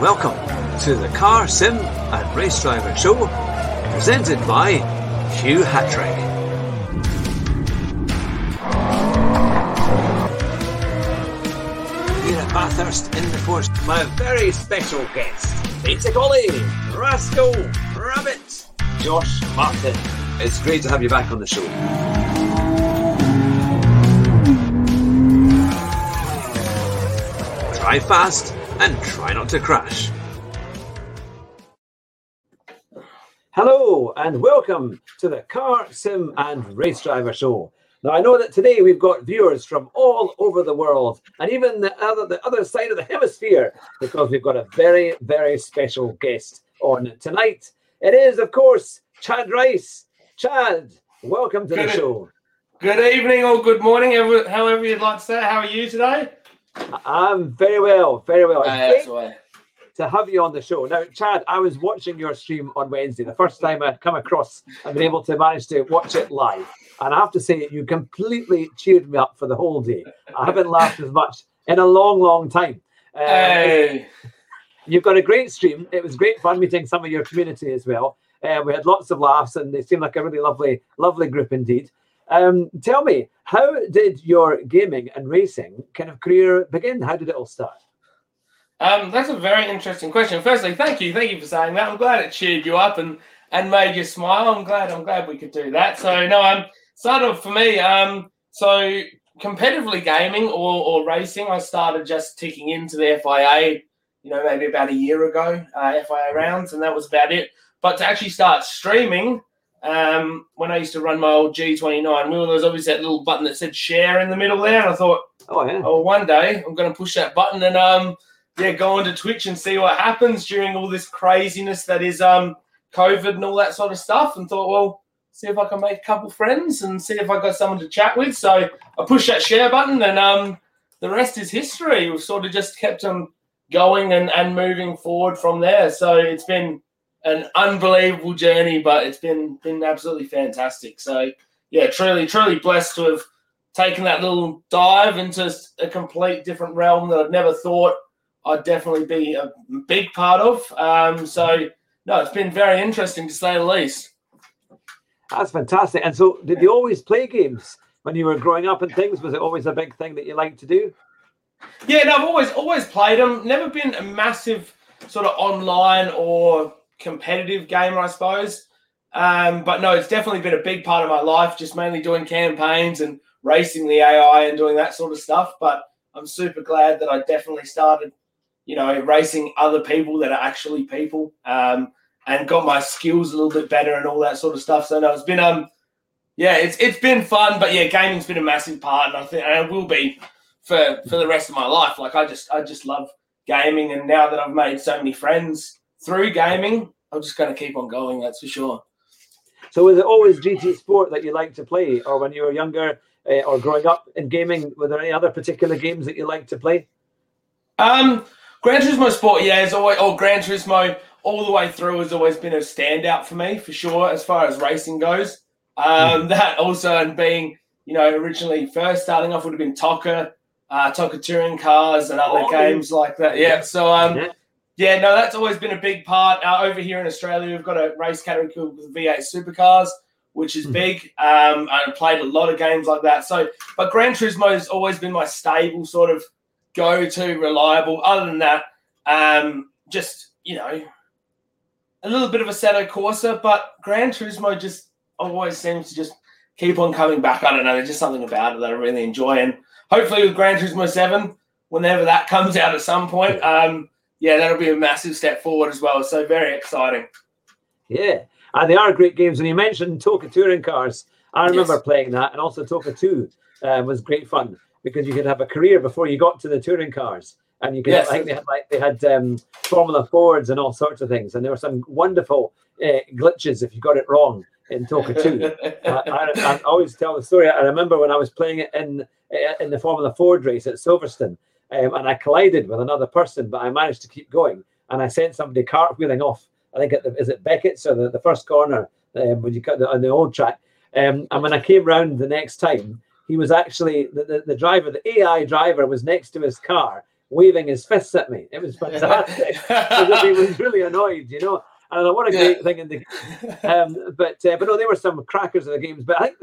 Welcome to the Car, Sim and Race Driver Show, presented by Hugh Hattrick. Here at Bathurst in the course, my very special guest, Peter Colley, Rascal Rabbit, Josh Martin. It's great to have you back on the show. Try fast and try not to crash. Hello and welcome to the Car, Sim and Race Driver Show. Now I know that today we've got viewers from all over the world and even the other side of the hemisphere, because we've got a very, very special guest on tonight. It is, of course, Chadryce. Chad, welcome to the show. Good evening or good morning, however you'd like to say. How are you today? I'm very well, very well. It's great to have you on the show. Now, Chad, I was watching your stream on Wednesday, the first time I'd come across and been able to manage to watch it live. And I have to say, you completely cheered me up for the whole day. I haven't laughed as much in a long, long time. Hey. You've got a great stream. It was great fun meeting some of your community as well. We had lots of laughs and they seemed like a really lovely, lovely group indeed. Tell me, how did your gaming and racing kind of career begin? How did it all start? That's a very interesting question. Firstly, thank you for saying that. I'm glad it cheered you up and made you smile. I'm glad we could do that. So no, started off for me. So competitively gaming or racing, I started just ticking into the FIA. You know, maybe about a year ago, FIA rounds, and that was about it. But to actually start streaming, when I used to run my old G29 wheel, there was obviously that little button that said share in the middle there, and I thought, one day I'm going to push that button and go onto Twitch and see what happens during all this craziness that is COVID and all that sort of stuff, and thought, well, see if I can make a couple friends and see if I got someone to chat with. So I pushed that share button, and the rest is history. We've sort of just kept on going and moving forward from there. So it's been an unbelievable journey, but it's been absolutely fantastic. So, yeah, truly, truly blessed to have taken that little dive into a complete different realm that I'd never thought I'd definitely be a big part of. So, no, it's been very interesting, to say the least. That's fantastic. And so did you always play games when you were growing up and things? Was it always a big thing that you liked to do? Yeah, no, I've always played them. Never been a massive sort of online or competitive gamer, I suppose. But no, it's definitely been a big part of my life, just mainly doing campaigns and racing the AI and doing that sort of stuff. But I'm super glad that I definitely started, you know, racing other people that are actually people, and got my skills a little bit better and all that sort of stuff. So no, it's been, it's been fun. But yeah, gaming's been a massive part, and I think and it will be for the rest of my life. Like I just love gaming, and now that I've made so many friends through gaming, I'm just going to keep on going, that's for sure. So was it always GT Sport that you liked to play, or when you were younger or growing up in gaming, were there any other particular games that you liked to play? Gran Turismo Sport, yeah, it's always, or Gran Turismo all the way through has always been a standout for me, for sure, as far as racing goes. That also, and being, you know, originally first starting off would have been Toca Touring Cars and other games like that. Yeah, so yeah, no, that's always been a big part. Over here in Australia, we've got a race category called V8 Supercars, which is big. I played a lot of games like that. So, but Gran Turismo has always been my stable sort of go-to, reliable. Other than that, just, you know, a little bit of a Assetto Corsa, but Gran Turismo just always seems to just keep on coming back. I don't know, there's just something about it that I really enjoy. And hopefully with Gran Turismo 7, whenever that comes out at some point, that'll be a massive step forward as well. So very exciting. Yeah, and they are great games. And you mentioned Toca Touring Cars. I remember playing that, and also Toca 2 was great fun, because you could have a career before you got to the touring cars. And you could, I think they had Formula Fords and all sorts of things. And there were some wonderful glitches if you got it wrong in Toca 2. I always tell the story. I remember when I was playing it in the Formula Ford race at Silverstone, and I collided with another person, but I managed to keep going. And I sent somebody cartwheeling off, I think, is it Beckett's or the first corner when you cut on the old track. And when I came round the next time, he was actually the driver, the AI driver was next to his car waving his fists at me. It was fantastic. He was really annoyed, you know. And what a great thing in the game. But no, they were some crackers of the games. But I think,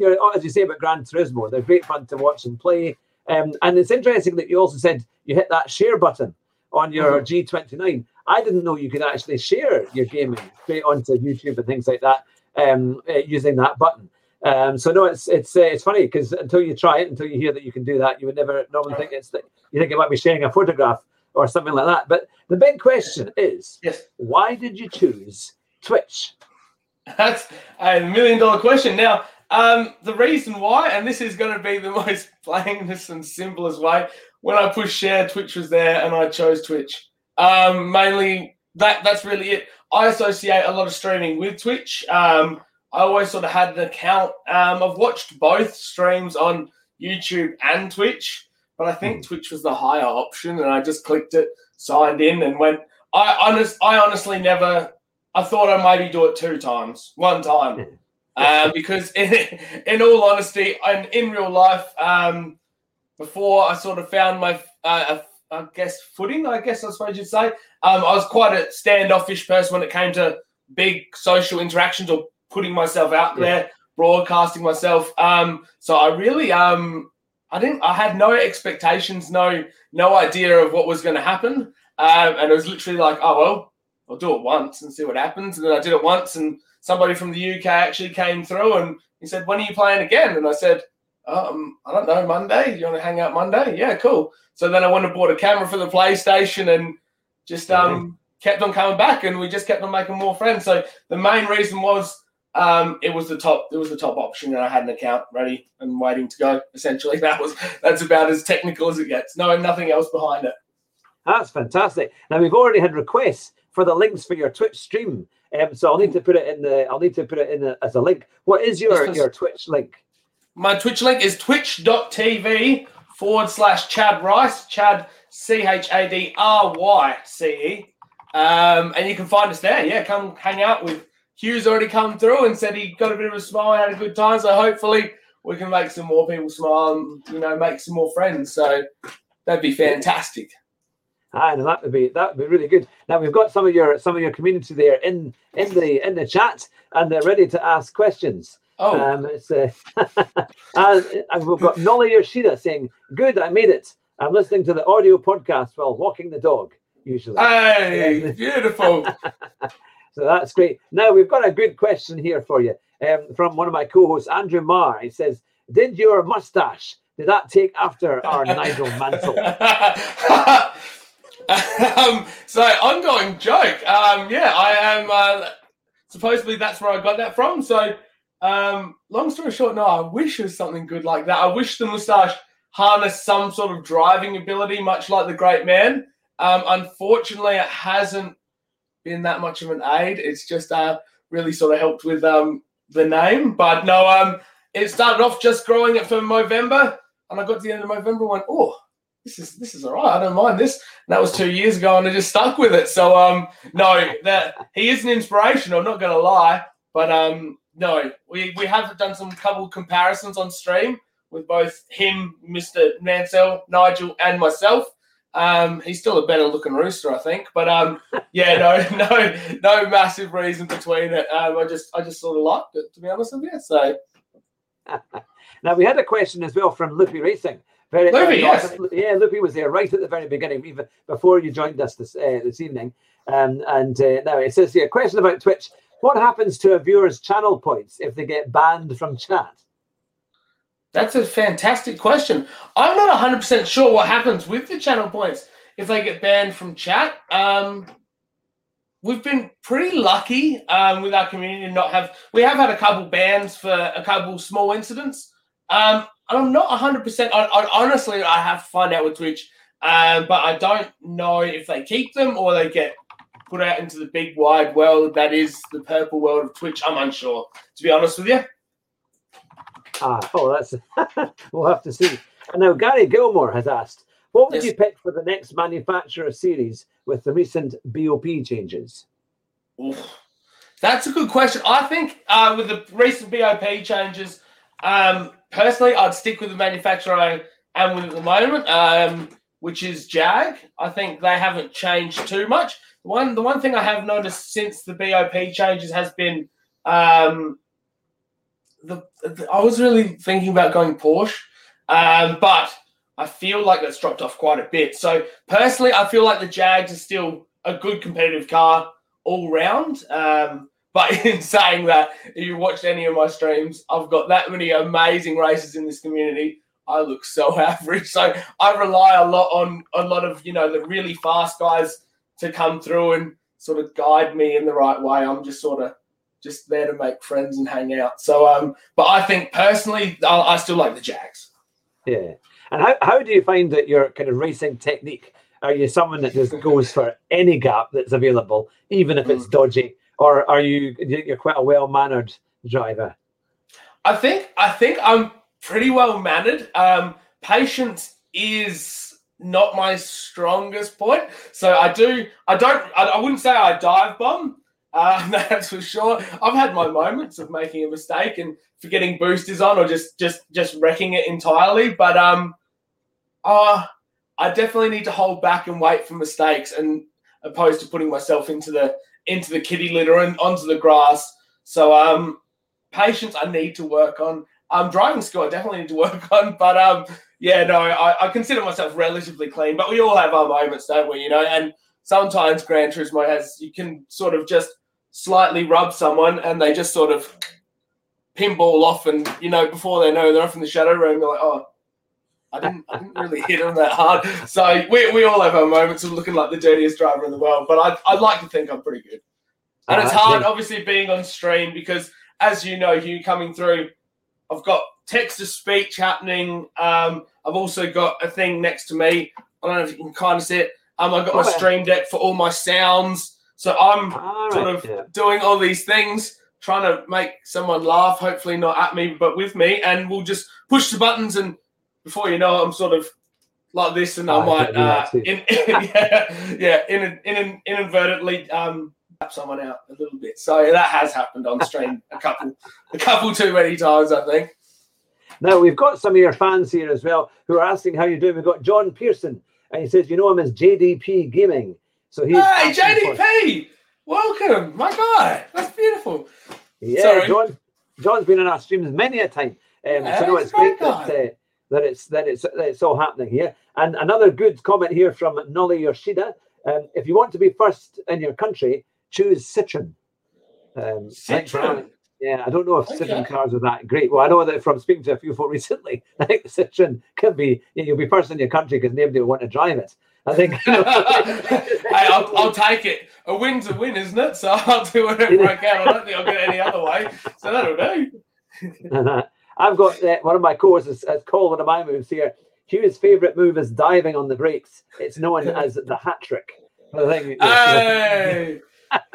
you know, as you say about Gran Turismo, they're great fun to watch and play. And it's interesting that you also said you hit that share button on your G29. I didn't know you could actually share your gaming straight onto YouTube and things like that using that button. So no, it's funny because until you try it, until you hear that you can do that, you would never normally think it's that you think it might be sharing a photograph or something like that. But the big question is, why did you choose Twitch? That's $1 million question. Now, the reason why, and this is going to be the most plainest and simplest way, when I pushed share, Twitch was there, and I chose Twitch. Mainly that's really it. I associate a lot of streaming with Twitch. I always sort of had an account. I've watched both streams on YouTube and Twitch, but I think Twitch was the higher option, and I just clicked it, signed in, and went. I honestly never. I thought I maybe do it 2 times, 1 time, because in all honesty, and in real life, before I sort of found my, I guess footing. I suppose you'd say. I was quite a standoffish person when it came to big social interactions or putting myself out there, broadcasting myself. So I really, I had no expectations, no idea of what was going to happen. And it was literally like, oh, well, I'll do it once and see what happens. And then I did it once, and somebody from the UK actually came through and he said, when are you playing again? And I said, I don't know, Monday. You want to hang out Monday? Yeah, cool. So then I went and bought a camera for the PlayStation and just kept on coming back, and we just kept on making more friends. So the main reason was it was the top option, and I had an account ready and waiting to go. Essentially, that's about as technical as it gets. No, nothing else behind it. That's fantastic. Now we've already had requests for the links for your Twitch stream, so I'll need to put it in the. I'll need to put it in as a link. What is your Twitch link? My Twitch link is twitch.tv/Chadryce, Chad, CHADRYCE. And you can find us there. Yeah, come hang out with Hugh's already come through and said he got a bit of a smile, had a good time. So hopefully we can make some more people smile and, you know, make some more friends. So that'd be fantastic. I know that would be really good. Now we've got some of your community there in the chat, and they're ready to ask questions. Oh, it's and we've got Nolly Yoshida saying, "Good, I made it. I'm listening to the audio podcast while walking the dog." Usually, hey, beautiful. So that's great. Now we've got a good question here for you from one of my co-hosts, Andrew Marr. He says, "Did your mustache? Did that take after our Nigel Mansell?" So ongoing joke. I am supposedly that's where I got that from. So. Long story short, no, I wish it was something good like that. I wish the moustache harnessed some sort of driving ability, much like the great man. Unfortunately, it hasn't been that much of an aid. It's just really sort of helped with the name. But no, it started off just growing it for Movember, and I got to the end of Movember and went, oh, this is all right. I don't mind this. And that was 2 years ago, and I just stuck with it. So no, that he is an inspiration. I'm not going to lie, but no, we have done some couple comparisons on stream with both him, Mr. Mansell, Nigel, and myself. He's still a better looking rooster, I think. But no massive reason between it. I just sort of liked it, to be honest with you. So now we had a question as well from Loopy Racing. Loopy, yes. Yeah, Loopy was there right at the very beginning, even before you joined us this evening. Now it says here, question about Twitch. What happens to a viewer's channel points if they get banned from chat? That's a fantastic question. I'm not 100% sure what happens with the channel points if they get banned from chat. We've been pretty lucky with our community to not have – we have had a couple bans for a couple small incidents. I'm not 100% – honestly, I have to find out with Twitch, but I don't know if they keep them or they get – put out into the big wide world that is the purple world of Twitch. I'm unsure, to be honest with you. We'll have to see. And now Gary Gilmore has asked, what would you pick for the next manufacturer series with the recent BOP changes? Oof. That's a good question. I think with the recent BOP changes, personally, I'd stick with the manufacturer I am with at the moment. which is Jag. I think they haven't changed too much. The one thing I have noticed since the BOP changes has been I was really thinking about going Porsche, but I feel like that's dropped off quite a bit. So personally, I feel like the Jags are still a good competitive car all round. But in saying that, if you watched any of my streams, I've got that many amazing races in this community. I look so average. So I rely a lot on a lot of, the really fast guys to come through and sort of guide me in the right way. I'm just sort of just there to make friends and hang out. So, but I think personally, I still like the Jags. Yeah. And how do you find that your kind of racing technique? Are you someone that just goes for any gap that's available, even if it's dodgy, or are you're quite a well-mannered driver? I think I'm pretty well-mannered. Patience is not my strongest point, so I wouldn't say I dive bomb. That's for sure. I've had my moments of making a mistake and forgetting boosters on or just wrecking it entirely. But I definitely need to hold back and wait for mistakes, and opposed to putting myself into the kitty litter and onto the grass. So patience I need to work on. Driving skill I definitely need to work on. But I consider myself relatively clean. But we all have our moments, don't we? And sometimes Gran Turismo you can sort of just slightly rub someone and they just sort of pinball off, and before they know, they're off in the shadow room. They're like, oh, I didn't really hit them that hard. So we all have our moments of looking like the dirtiest driver in the world, but I'd like to think I'm pretty good. And it's hard, obviously, being on stream because, as you know, Hugh, coming through, I've got text-to-speech happening. I've also got a thing next to me. I don't know if you can kind of see it. I've got my stream deck for all my sounds. So I'm doing all these things, trying to make someone laugh, hopefully not at me, but with me. And we'll just push the buttons, and before you know it, I'm sort of like this, and I might inadvertently tap someone out a little bit. So that has happened on stream a couple too many times, I think. Now, we've got some of your fans here as well who are asking how you're doing. We've got John Pearson, and he says, you know him as JDP Gaming. So he's Hey, JDP! Welcome, my guy. That's beautiful. Yeah, sorry. John's been on our streams many a time. So no, it's great that it's all happening here. And another good comment here from Nolly Yoshida. If you want to be first in your country, choose Citroën. Citroën? Yeah, I don't know if Citroën cars are that great. Well, I know that from speaking to a few folk recently, I think Citroën can be, you'll be first in your country because nobody will want to drive it. I think I'll take it. A win's a win, isn't it? So I'll do whatever I can. I don't think I'll get any other way. So that'll do. I've got one of my co-hosts has called one of my moves here. Hugh's favourite move is diving on the brakes. It's known as the hat trick. Hey!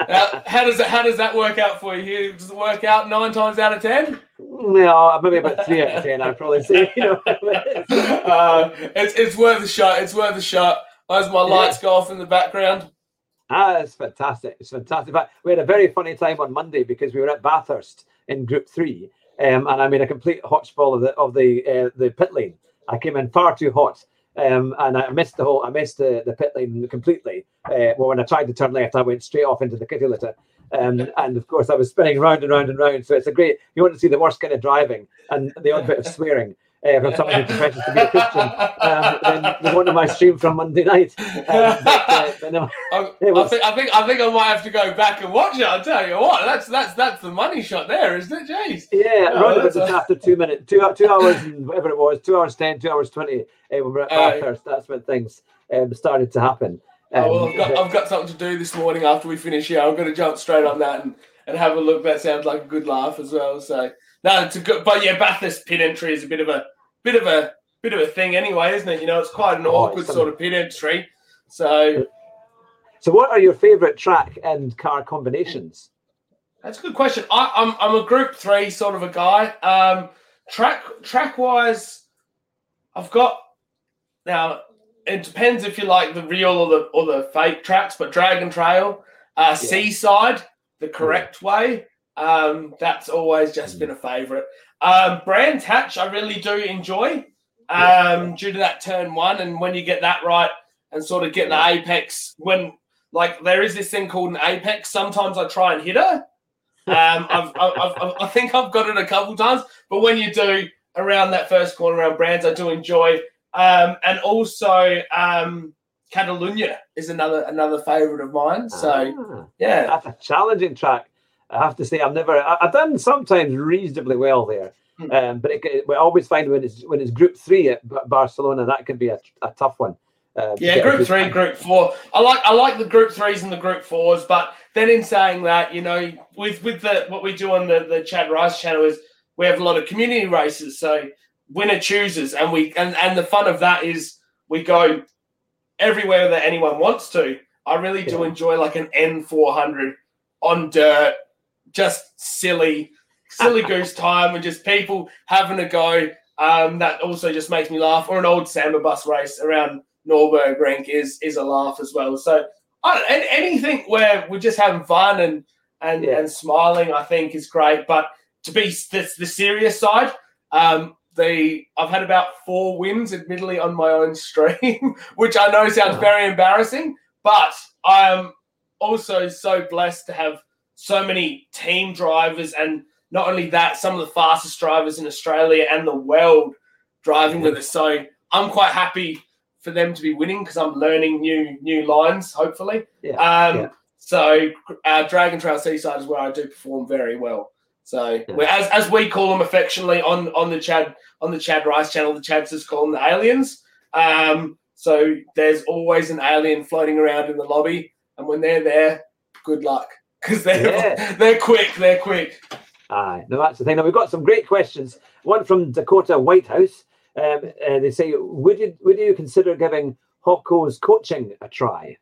Now, how does that work out for you, Hugh? Does it work out 9 times out of 10? No, maybe about 3 out of 10. I'd probably say. It's worth a shot. It's worth a shot. As my lights go off in the background. It's fantastic. It's fantastic. But we had a very funny time on Monday because we were at Bathurst in Group 3, and I made a complete hotchpot of the pit lane. I came in far too hot. And I missed the pit lane completely. Well, when I tried to turn left, I went straight off into the kitty litter. And of course, I was spinning round and round and round. So it's you want to see the worst kind of driving and the odd bit of swearing from someone who professes to be a Christian. Then one of my stream from Monday night. I think I might have to go back and watch it. I'll tell you what, that's the money shot there, isn't it? Jeez. Yeah, round about just after 2 minutes, two hours and whatever it was, 2 hours 10, 2 hours 20. When we were at Bathurst, that's when things started to happen. I've got something to do this morning after we finish here. I'm going to jump straight on that and have a look. That sounds like a good laugh as well. So. No, it's a good, but yeah, Bathurst pit entry is a bit of a thing anyway, isn't it? It's quite an awkward sort of pit entry. So what are your favourite track and car combinations? That's a good question. I'm a Group 3 sort of a guy. Track wise, I've got now. It depends if you like the real or the fake tracks, but Dragon Trail, Seaside, the correct way. That's always just been a favourite. Brands Hatch I really do enjoy. due to that turn one. And when you get that right and sort of get the apex, when like there is this thing called an apex, sometimes I try and hit her. I think I've got it a couple times, but when you do around that first corner around Brands, I do enjoy. And also Catalunya is another favourite of mine. So yeah, that's a challenging track. I have to say, I've done sometimes reasonably well there, but we always find when it's Group 3 at Barcelona, that can be a tough one. Group 3, Group 4. I like the Group 3s and the Group 4s, but then in saying that, you know, with the what we do on the Chadryce channel is we have a lot of community races, so winner chooses, and we the fun of that is we go everywhere that anyone wants to. I really do enjoy like an N400 on dirt, just silly goose time and just people having a go. That also just makes me laugh. Or an old Samba bus race around Nürburgring is a laugh as well. So anything where we're just having fun and smiling, I think is great. But to be the serious side, I've had about 4 wins, admittedly, on my own stream, which I know sounds very embarrassing, but I'm also so blessed to have so many team drivers, and not only that, some of the fastest drivers in Australia and the world driving with us. So I'm quite happy for them to be winning because I'm learning new lines, hopefully. So Dragon Trail Seaside is where I do perform very well. So as we call them affectionately on the Chadryce channel, the Chadsters call them the aliens. So there's always an alien floating around in the lobby, and when they're there, good luck because they're quick. Aye, no, that's the thing. Now we've got some great questions. One from Dakota Whitehouse. They say, would you consider giving Hawko's coaching a try?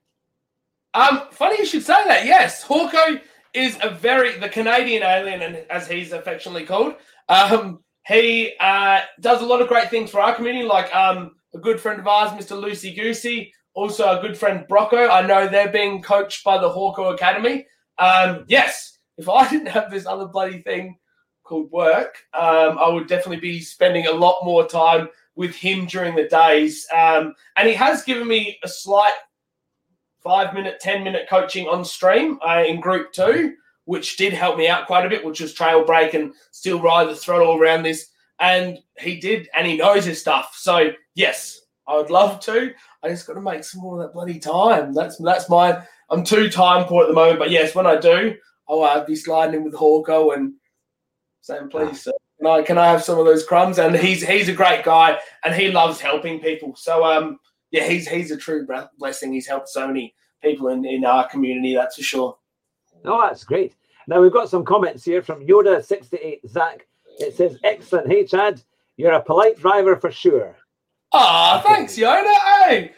Funny you should say that. Yes, Hawko is the Canadian alien, and as he's affectionately called. He does a lot of great things for our community, like a good friend of ours, Mr. Lucy Goosey, also a good friend, Brocco. I know they're being coached by the Hawko Academy. Yes, if I didn't have this other bloody thing called work, I would definitely be spending a lot more time with him during the days. And he has given me a slight 5-minute, 10-minute coaching on stream in Group 2, which did help me out quite a bit, which was trail break and still ride the throttle around this. And he did, and he knows his stuff. So, yes, I would love to. I just got to make some more of that bloody time. That's my – I'm too time poor at the moment. But, yes, when I do, I'll be sliding in with Hawko and saying, please, sir, can I have some of those crumbs? And he's a great guy, and he loves helping people. So, yeah, he's a true blessing. He's helped so many people in our community, that's for sure. Oh, that's great. Now, we've got some comments here from Yoda68Zach. It says, excellent. Hey, Chad, you're a polite driver for sure. Oh, thanks, Yoda. Hey,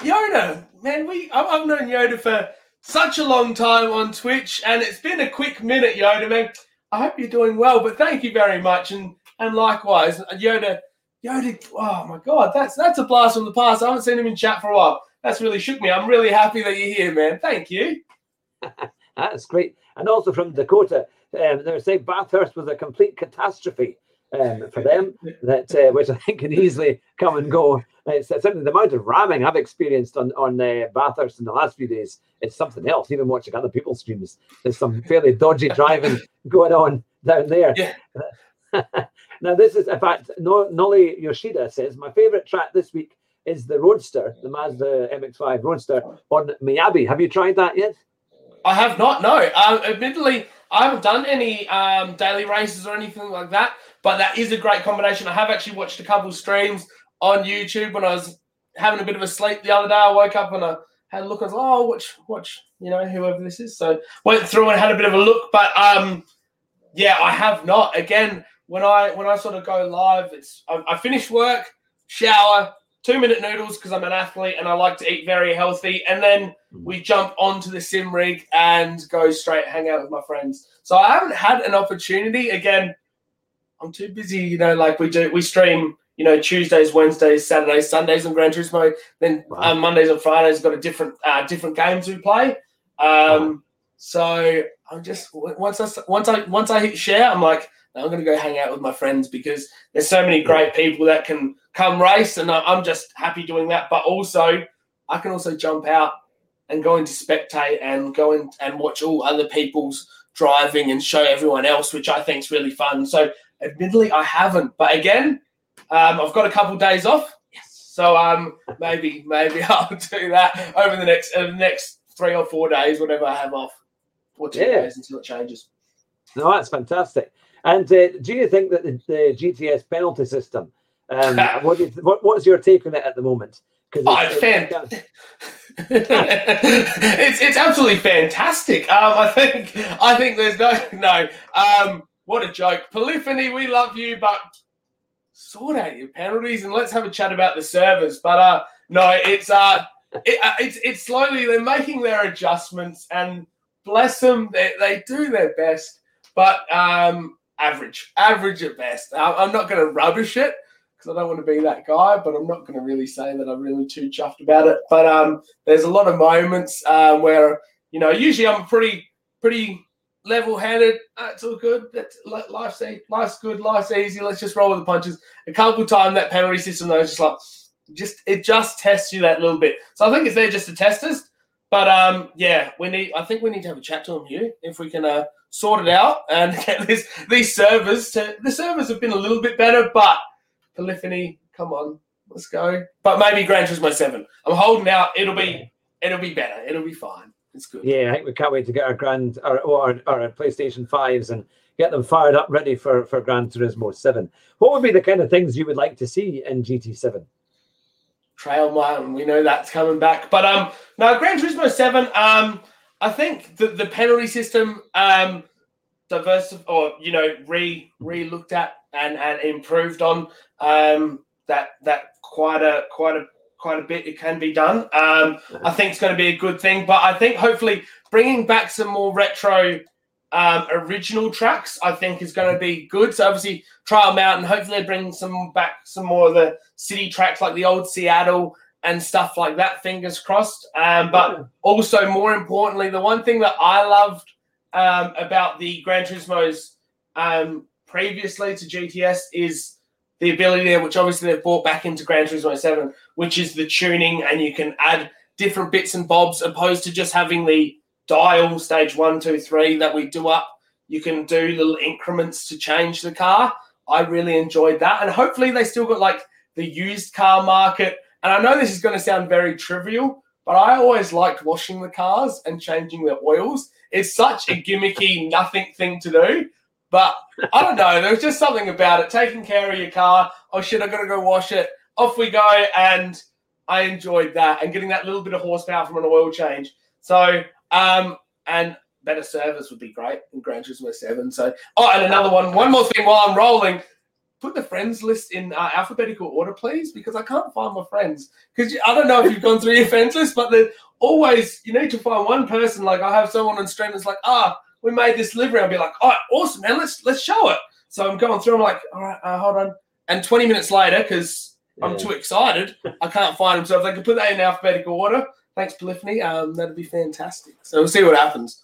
Yoda, man, I've known Yoda for such a long time on Twitch, and it's been a quick minute, Yoda, man. I hope you're doing well, but thank you very much. And likewise, Yoda, oh my God, that's a blast from the past. I haven't seen him in chat for a while. That's really shook me. I'm really happy that you're here, man. Thank you. That's great. And also from Dakota, they were saying Bathurst was a complete catastrophe for them, which I think can easily come and go. It's certainly the amount of ramming I've experienced on Bathurst in the last few days. It's something else. Even watching other people's streams, there's some fairly dodgy driving going on down there. Yeah. Now, this is, in fact, Nolly Yoshida says, my favourite track this week is the Roadster, the Mazda MX-5 Roadster on Miyabi. Have you tried that yet? I have not, no. Admittedly, I haven't done any daily races or anything like that, but that is a great combination. I have actually watched a couple streams on YouTube when I was having a bit of a sleep the other day. I woke up and I had a look. I was like, oh, watch, you know, whoever this is. So went through and had a bit of a look, but, yeah, I have not. Again, When I sort of go live, it's I finish work, shower, 2-minute noodles because I'm an athlete and I like to eat very healthy, and then we jump onto the sim rig and go straight hang out with my friends. So I haven't had an opportunity. Again, I'm too busy, you know, like we stream, you know, Tuesdays, Wednesdays, Saturdays, Sundays on Gran Turismo, then Mondays and Fridays got a different games we play. So I'm just once I hit share, I'm like, I'm going to go hang out with my friends because there's so many great people that can come race, and I'm just happy doing that. But also, I can also jump out and go into spectate and go in and watch all other people's driving and show everyone else, which I think is really fun. So, admittedly, I haven't. But again, I've got a couple of days off. So maybe I'll do that over the next 3 or 4 days, whatever I have off, or 2 days until it changes. No, that's fantastic. And do you think that the GTS penalty system? What's your take on it at the moment? It's absolutely fantastic. I think there's no. What a joke, Polyphony. We love you, but sort out your penalties and let's have a chat about the servers. But it's slowly they're making their adjustments, and bless them, they do their best. But average at best. I'm not going to rubbish it because I don't want to be that guy. But I'm not going to really say that I'm really too chuffed about it. But there's a lot of moments where usually I'm pretty level-headed. It's all good. Life's good. Life's easy. Let's just roll with the punches. A couple of times that penalty system, though, is just tests you that little bit. So I think it's there just to test us. But I think we need to have a chat to them, Hugh, if we can sort it out and get these servers. The servers have been a little bit better, but Polyphony, come on, let's go. But maybe Gran Turismo 7. I'm holding out. It'll be better. It'll be fine. It's good. Yeah, I think we can't wait to get our PlayStation 5s and get them fired up, ready for Gran Turismo 7. What would be the kind of things you would like to see in GT7? Trail mile, we know that's coming back. But Gran Turismo 7, I think the penalty system re-looked at and improved on that quite a bit. It can be done. I think it's going to be a good thing, but I think hopefully bringing back some more retro original tracks, I think, is going to be good. So obviously Trial Mountain, hopefully they bring some more of the city tracks like the old Seattle and stuff like that, fingers crossed. But also, more importantly, the one thing that I loved about the Gran Turismo's previously to GTS is the ability there, which obviously they've brought back into Gran Turismo 7, which is the tuning, and you can add different bits and bobs opposed to just having the dial stage 1, 2, 3 that we do up. You can do little increments to change the car. I really enjoyed that. And hopefully they still got like the used car market. And I know this is going to sound very trivial, but I always liked washing the cars and changing their oils. It's such a gimmicky, nothing thing to do. But I don't know. There was just something about it. Taking care of your car. Oh, shit, I've got to go wash it. Off we go. And I enjoyed that. And getting that little bit of horsepower from an oil change. So, and better service would be great in Gran Turismo 7. So, and another one. One more thing while I'm rolling. Put the friends list in alphabetical order, please, because I can't find my friends. Because I don't know if you've gone through your friends list, but there's always, you need to find one person. Like, I have someone on stream that's like, we made this livery. I'll be like, all right, awesome, man. Let's show it. So I'm going through. I'm like, all right, hold on. And 20 minutes later, because I'm too excited, I can't find them. So if they could put that in alphabetical order, thanks, Polyphony. That'd be fantastic. So we'll see what happens.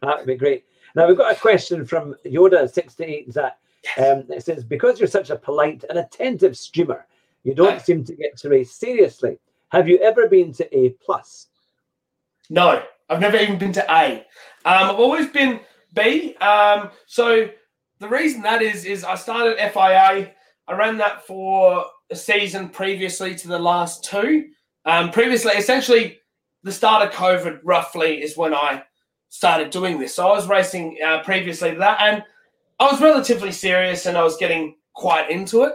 That'd be great. Now we've got a question from Yoda68Zach. Yes. It says, because you're such a polite and attentive streamer, you don't seem to get to race seriously. Have you ever been to A+? No. I've never even been to A. I've always been B. So the reason that is I started FIA. I ran that for a season previously to the last two. Previously, essentially, the start of COVID roughly is when I started doing this. So I was racing previously to that, and I was relatively serious, and I was getting quite into it.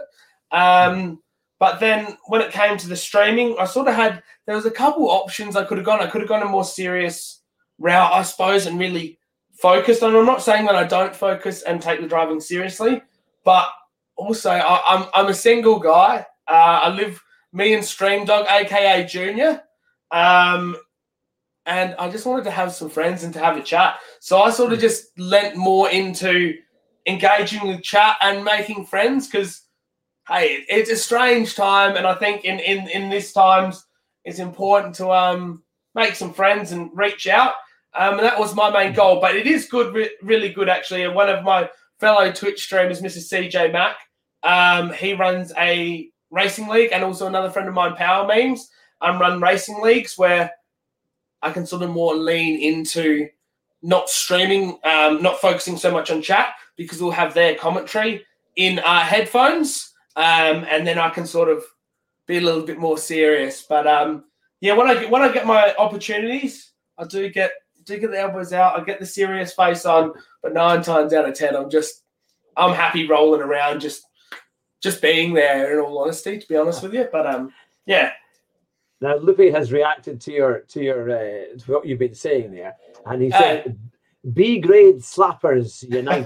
But then when it came to the streaming, I sort of had – there was a couple options I could have gone. I could have gone a more serious route, I suppose, and really focused. And I'm not saying that I don't focus and take the driving seriously, but also I'm a single guy. I live – me and Stream Dog, a.k.a. Junior, and I just wanted to have some friends and to have a chat. So I sort of just lent more into engaging with chat and making friends because – hey, it's a strange time, and I think in this times it's important to make some friends and reach out. And that was my main goal. But it is good, really good, actually. And one of my fellow Twitch streamers, Mrs. CJ Mac. He runs a racing league, and also another friend of mine, Power Memes, run racing leagues where I can sort of more lean into not streaming, not focusing so much on chat, because we'll have their commentary in our headphones, and then I can sort of be a little bit more serious. But yeah, when I get my opportunities, I do get the elbows out. I get the serious face on, but 9 times out of 10, I'm happy rolling around, just being there. In all honesty, to be honest with you, but yeah. Now, Loopy has reacted to what you've been saying there, and he said, "B-grade slappers unite."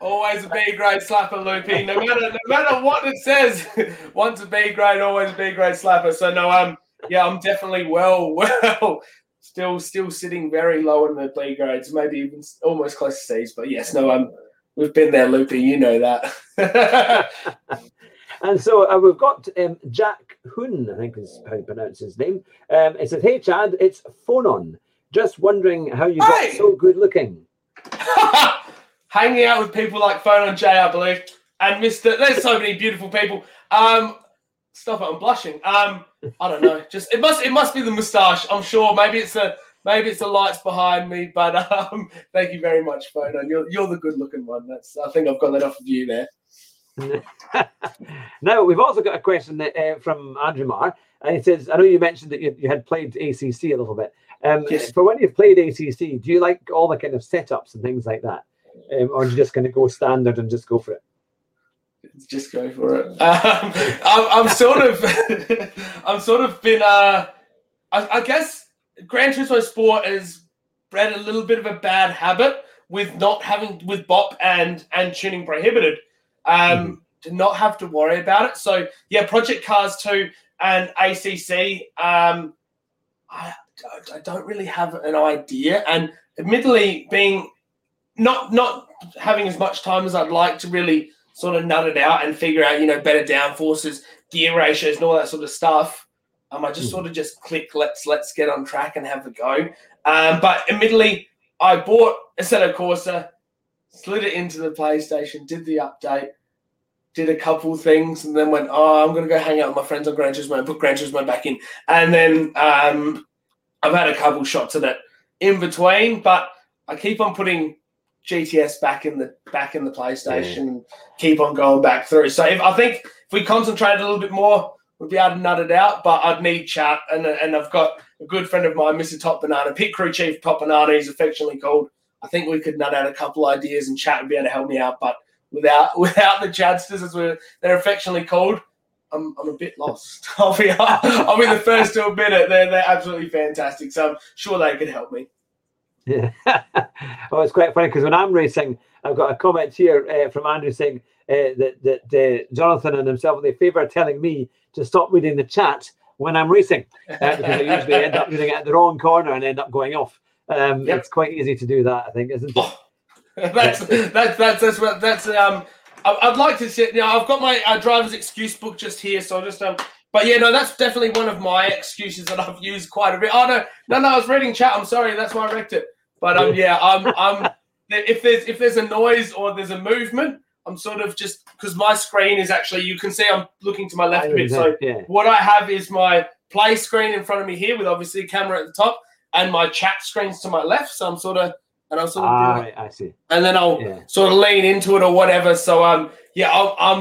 Always a B-grade slapper, Loopy. No matter what it says, once a B-grade, always a B-grade slapper. So no, yeah, I'm definitely still sitting very low in the B grades, maybe even almost close to C's. But yes, no, we've been there, Loopy. You know that. And so we've got Jack Hoon, I think is how you pronounce his name. It says, "Hey, Chad, it's Phonon. Just wondering how you got so good looking." Hanging out with people like Phonon J, I believe, and Mr. There's so many beautiful people. Stop it, I'm blushing. I don't know. Just it must be the moustache. I'm sure. Maybe it's the lights behind me. But thank you very much, Phonon. You're the good looking one. I think I've got that off of you there. Now, we've also got a question from Andrew Marr, and it says, I know you mentioned that you had played ACC a little bit. Yes. For when you've played ACC, do you like all the kind of setups and things like that? Or are you just going to go standard and just go for it? Just go for it. I'm sort of been, I guess Gran Turismo Sport has bred a little bit of a bad habit with not having, with BOP and tuning prohibited. To not have to worry about it. So yeah, Project Cars 2 and ACC. I don't really have an idea, and admittedly, being not having as much time as I'd like to really sort of nut it out and figure out, you know, better downforces, gear ratios, and all that sort of stuff. I just sort of just click. Let's get on track and have a go. But admittedly, I bought Assetto Corsa. Slid it into the PlayStation, did the update, did a couple things, and then went, I'm going to go hang out with my friends on Gran Turismo and put Gran Turismo back in. And then I've had a couple shots of it in between, but I keep on putting GTS back in the PlayStation and keep on going back through. So I think if we concentrated a little bit more, we'd be able to nut it out, but I'd need chat. And I've got a good friend of mine, Mr. Top Banana, Pit Crew Chief Top Banana, he's affectionately called. I think we could nut out a couple ideas, and chat would be able to help me out. But without the Chadsters, as they're affectionately called, I'm a bit lost. I'll be the first to admit it. They're absolutely fantastic, so I'm sure they could help me. Yeah. Well, it's quite funny because when I'm racing, I've got a comment here from Andrew saying that Jonathan and himself, they favour telling me to stop reading the chat when I'm racing because I usually end up reading it at the wrong corner and end up going off. Yep. It's quite easy to do that, I think, isn't it? I'd like to sit. You know, I've got my driver's excuse book just here, so I'll just. But yeah, no, that's definitely one of my excuses that I've used quite a bit. Oh no, I was reading chat. I'm sorry, that's why I wrecked it. But yeah, if there's a noise or there's a movement, I'm sort of just because my screen is actually, you can see I'm looking to my left a bit. So what I have is my play screen in front of me here with obviously a camera at the top. And my chat screen's to my left, so I'm sort of. Right, I see. And then I'll sort of lean into it or whatever. So I'm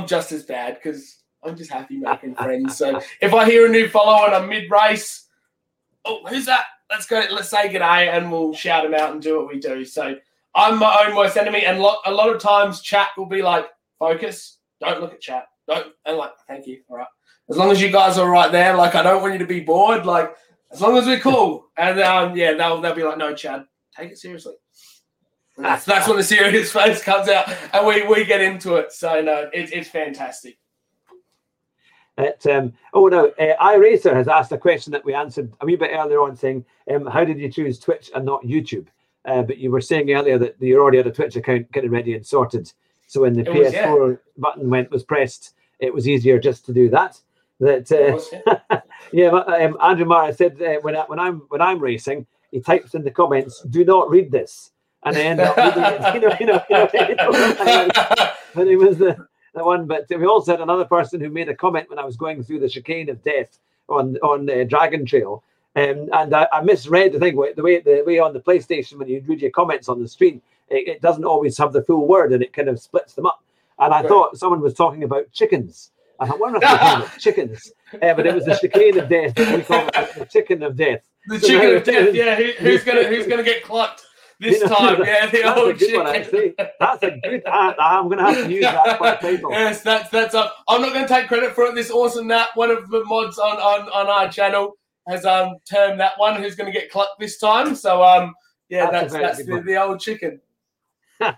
just as bad because I'm just happy making friends. So if I hear a new follower and I'm mid race, oh, who's that? Let's go. Let's say g'day, and we'll shout them out and do what we do. So I'm my own worst enemy, and a lot of times chat will be like, focus, don't look at chat, don't, and like, thank you, all right. As long as you guys are right there, like I don't want you to be bored, like. As long as we're cool. And they'll be like, no, Chad, take it seriously. And that's when the serious face comes out and we get into it. So, no, it's fantastic. iRacer has asked a question that we answered a wee bit earlier on saying, how did you choose Twitch and not YouTube? But you were saying earlier that you already had a Twitch account getting ready and sorted. So when the PS4 button was pressed, it was easier just to do that. Andrew Marr said when I'm racing, he types in the comments, "Do not read this," and I ended up reading it. But it was the one. But we also had another person who made a comment when I was going through the chicane of death on Dragon Trail. And I misread the thing, the way on the PlayStation, when you read your comments on the screen, it doesn't always have the full word and it kind of splits them up. And I thought someone was talking about chickens. I thought, what are they talking about? Chickens. But it was the chicane of death. We call it the chicken of death. The so chicken of death, yeah. Who's gonna get clucked this time? That's a good one. I'm gonna have to use that for the title. Yes, that's up. I'm not gonna take credit for it. This awesome Nat, one of the mods on our channel, has termed that one. Who's gonna get clucked this time? So yeah, that's the old chicken. No,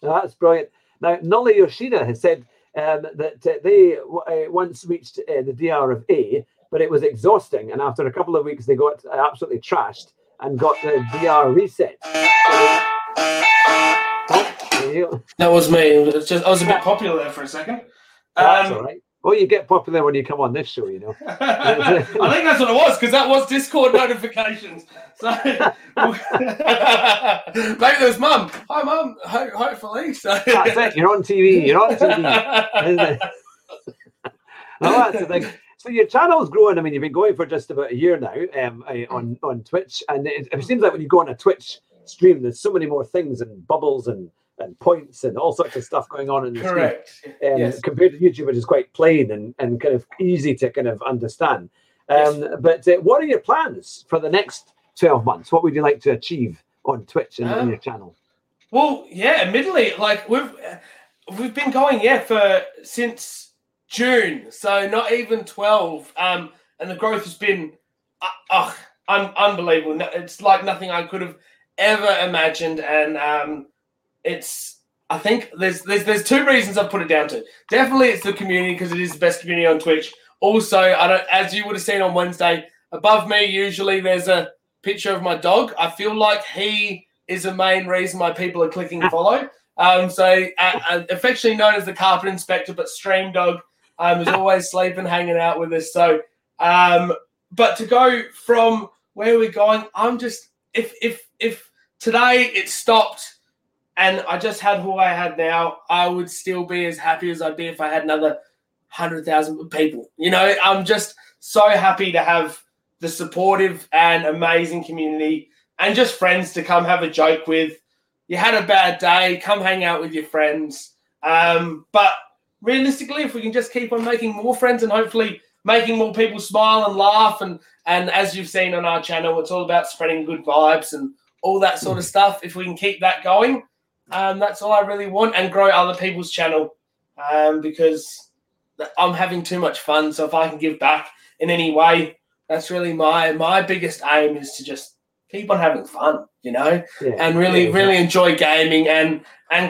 that's brilliant. Now Nolly Yoshida has said that they once reached the DR of A, but it was exhausting, and after a couple of weeks, they got absolutely trashed and got the DR reset. That was me. It was just, I was a bit popular there for a second. That's all right. Well, you get popular when you come on this show, you know. I think that's what it was, because that was Discord notifications. So, maybe there's Mum. Hi, Mum. Hopefully. So. That's it. You're on TV. Well, that's the thing. So your channel's growing. I mean, you've been going for just about a year now on Twitch, and it seems like when you go on a Twitch stream, there's so many more things and bubbles and points and all sorts of stuff going on in the screen. Yes. Compared to YouTube, which is quite plain and kind of easy to kind of understand. Yes. But what are your plans for the next 12 months? What would you like to achieve on Twitch and on your channel? Well, yeah, admittedly, like we've been going since June, so not even 12, and the growth has been unbelievable. It's like nothing I could have ever imagined, and it's. I think there's two reasons I've put it down to. Definitely, it's the community, because it is the best community on Twitch. Also, as you would have seen on Wednesday, above me usually there's a picture of my dog. I feel like he is the main reason why people are clicking follow. So affectionately known as the carpet inspector, but Stream Dog. Is always sleeping, hanging out with us. So, but to go from where we're going, I'm just if today it stopped and I just had who I had now, I would still be as happy as I'd be if I had another 100,000 people. You know, I'm just so happy to have the supportive and amazing community and just friends to come have a joke with. You had a bad day, come hang out with your friends. But realistically, if we can just keep on making more friends and hopefully making more people smile and laugh, and as you've seen on our channel, it's all about spreading good vibes and all that sort of stuff. If we can keep that going, that's all I really want, and grow other people's channel because I'm having too much fun. So if I can give back in any way, that's really my biggest aim, is to just keep on having fun, you know, and really enjoy gaming. And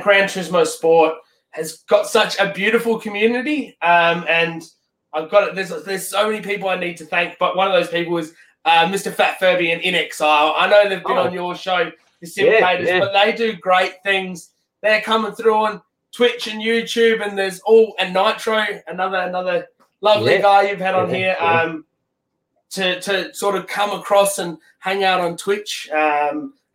Gran Turismo Sport has got such a beautiful community, and I've got it. There's so many people I need to thank, but one of those people is Mr. Fat Furby and In Exile. I know they've been on your show, the SimCasters, but they do great things. They're coming through on Twitch and YouTube, and there's Nitro, another lovely guy you've had on here. To sort of come across and hang out on Twitch.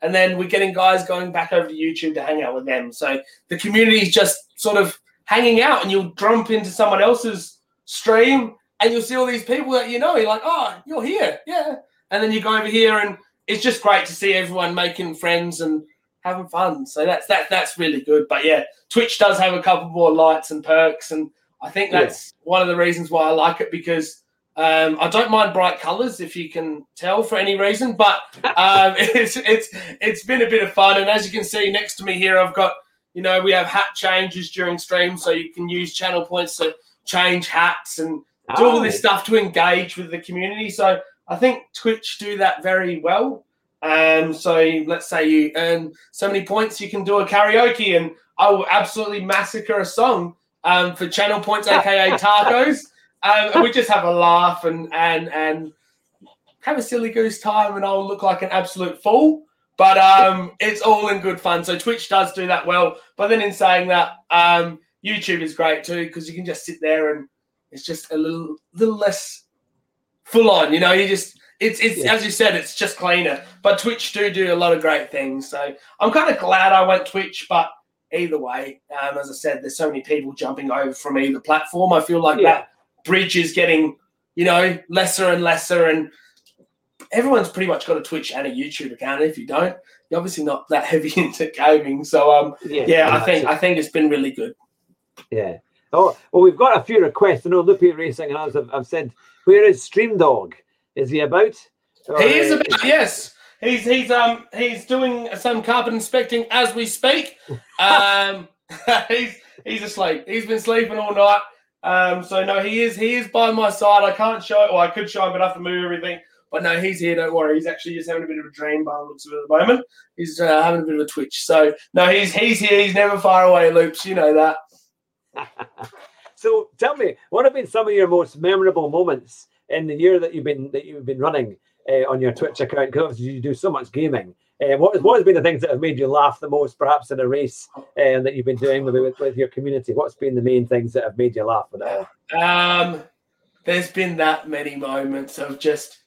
And then we're getting guys going back over to YouTube to hang out with them. So the community is just sort of hanging out, and you'll jump into someone else's stream and you'll see all these people that you know. You're like, oh, you're here. Yeah. And then you go over here, and it's just great to see everyone making friends and having fun. So that's really good. But, yeah, Twitch does have a couple more lights and perks, and I think that's one of the reasons why I like it, because – I don't mind bright colours, if you can tell, for any reason, but it's been a bit of fun. And as you can see next to me here, I've got, you know, we have hat changes during stream, so you can use channel points to change hats and do all this stuff to engage with the community. So I think Twitch do that very well. So let's say you earn so many points, you can do a karaoke, and I will absolutely massacre a song for channel points, aka tacos. We just have a laugh and have a silly goose time, and I'll look like an absolute fool. But it's all in good fun. So Twitch does do that well. But then in saying that, YouTube is great too, because you can just sit there and it's just a little less full on. You know, you just It's as you said, it's just cleaner. But Twitch do a lot of great things. So I'm kind of glad I went Twitch, but either way, as I said, there's so many people jumping over from either platform. I feel like that bridge is getting, lesser and lesser, and everyone's pretty much got a Twitch and a YouTube account. If you don't, you're obviously not that heavy into gaming. So I think it's been really good. Yeah. Oh, well, we've got a few requests. I know Loopy Racing and others have said, where is Stream Dog? Is he about? Or, he is about, yes. He's doing some carpet inspecting as we speak. He's asleep. He's been sleeping all night. So no, he is by my side. I can't show it, or I could show him, but I have to move everything. But no, he's here. Don't worry. He's actually just having a bit of a dream by the looks of it at the moment. He's having a bit of a twitch. So no, he's here. He's never far away, Loops. You know that. So tell me, what have been some of your most memorable moments in the year that you've been running on your Twitch account? Because you do so much gaming. What has been the things that have made you laugh the most, perhaps in a race, and that you've been doing maybe with your community? What's been the main things that have made you laugh with that? There's been that many moments of just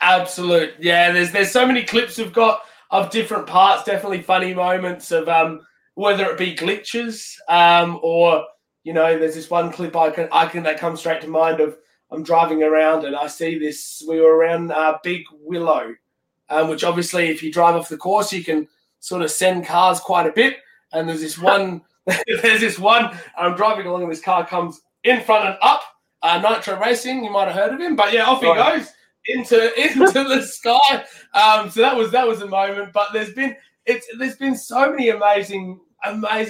absolute. Yeah, there's so many clips we've got of different parts. Definitely funny moments of whether it be glitches or there's this one clip I can that comes straight to mind of I'm driving around and I see this. We were around Big Willow. Which obviously, if you drive off the course, you can sort of send cars quite a bit. And there's this one. I'm driving along, and this car comes in front and up. Nitro Racing, you might have heard of him, but yeah, off he goes into the sky. So that was a moment. But there's been so many amazing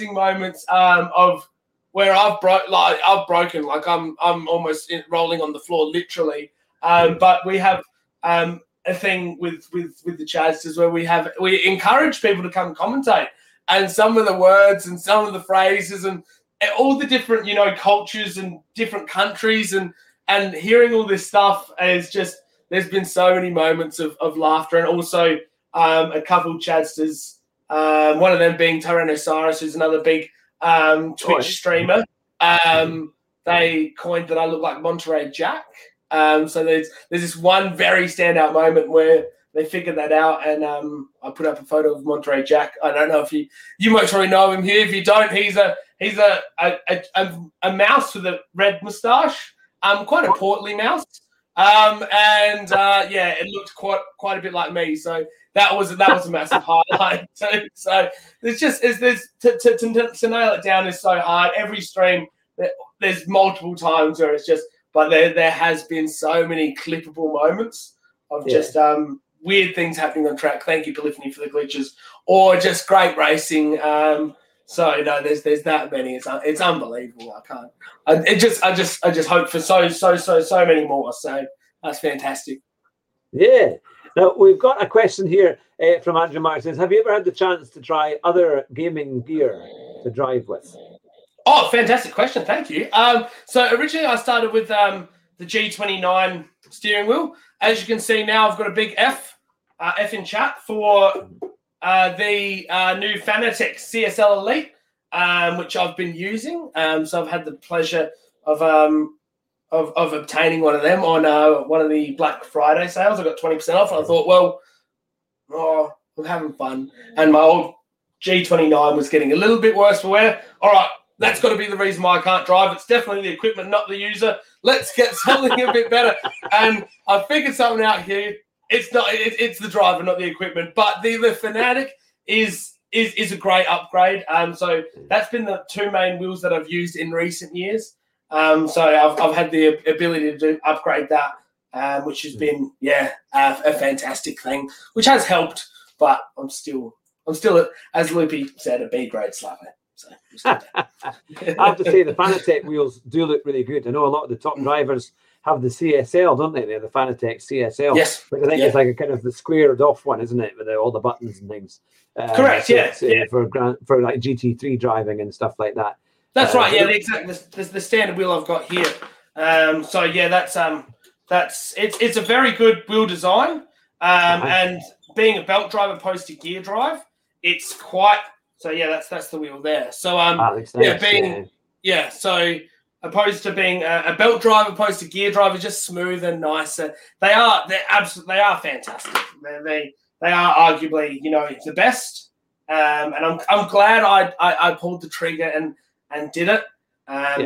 moments of where I've broken, like I'm almost rolling on the floor, literally. But we have. A thing with the Chadsters where we encourage people to come commentate, and some of the words and some of the phrases and all the different cultures and different countries and hearing all this stuff is just there's been so many moments of laughter, and also a couple Chadsters, one of them being Tyrannosaurus, who's another big Twitch streamer. They coined that I look like Monterey Jack. So there's this one very standout moment where they figured that out, and I put up a photo of Monterey Jack. I don't know if you might probably know him here. If you don't, he's a mouse with a red moustache, quite a portly mouse, and it looked quite a bit like me. So that was a massive highlight too. So there's just to nail it down is so hard. Every stream there's multiple times where it's just. But there has been so many clippable moments of just weird things happening on track. Thank you, Polyphony, for the glitches, or just great racing. There's that many. It's unbelievable. I can't. I just hope for so many more. So that's fantastic. Yeah. Now we've got a question here from Andrew Marr. Says, have you ever had the chance to try other gaming gear to drive with? Oh, fantastic question. Thank you. So originally I started with the G29 steering wheel. As you can see now, I've got a big F in chat for the new Fanatec CSL Elite, which I've been using. So I've had the pleasure of obtaining one of them on one of the Black Friday sales. I got 20% off, and I thought, we're having fun. And my old G29 was getting a little bit worse for wear. All right. That's got to be the reason why I can't drive. It's definitely the equipment, not the user. Let's get something a bit better. And I figured something out here. It's not. It's the driver, not the equipment. But the Fanatic is a great upgrade. So that's been the two main wheels that I've used in recent years. So I've had the ability to upgrade that, which has been a fantastic thing, which has helped. But I'm still as Loopy said, a B grade slacker. So, I have to say the Fanatec wheels do look really good. I know a lot of the top drivers have the CSL, don't they? They're the Fanatec CSL. Yes. But I think it's like a kind of the squared off one, isn't it? With all the buttons and things. Correct, so yes. Yeah. For like GT3 driving and stuff like that. That's right, yeah. The standard wheel I've got here. It's a very good wheel design. And being a belt drive opposed to gear drive, it's quite. So that's the wheel there. So being opposed to being a belt driver, opposed to gear driver, just smoother, nicer. They are fantastic. They are arguably, you know, the best. And I'm glad I pulled the trigger and did it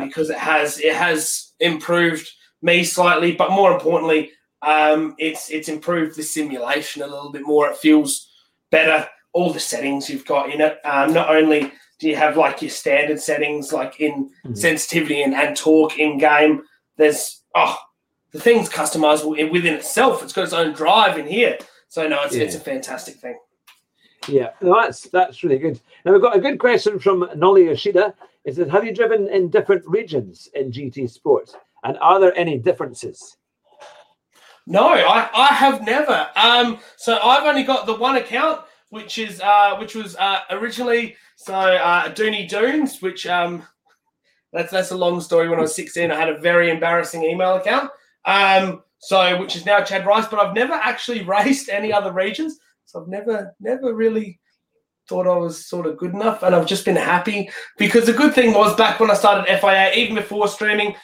because it has improved me slightly, but more importantly, it's improved the simulation a little bit more. It feels better. All the settings you've got in it. Not only do you have like your standard settings, like in sensitivity and torque in game, there's the thing's customizable within itself. It's got its own drive in here. So no, it's a fantastic thing. Yeah, no, that's really good. Now we've got a good question from Nolly Yoshida. It says, have you driven in different regions in GT Sport? And are there any differences? No, I have never. So I've only got the one account, which was originally Dooney Dunes, which that's a long story. When I was 16, I had a very embarrassing email account, which is now Chadryce. But I've never actually raced any other regions, so I've never really thought I was sort of good enough, and I've just been happy because the good thing was back when I started FIA, even before streaming,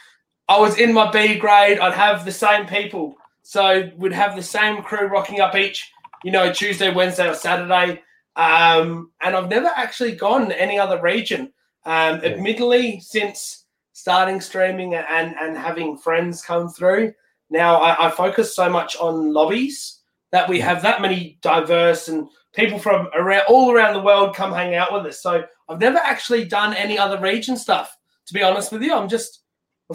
I was in my B grade. I'd have the same people. So we'd have the same crew rocking up each, you know, Tuesday, Wednesday or Saturday. And I've never actually gone any other region. Admittedly, since starting streaming and having friends come through, now I focus so much on lobbies that we have that many diverse and people from all around the world come hang out with us. So I've never actually done any other region stuff, to be honest with you. I'm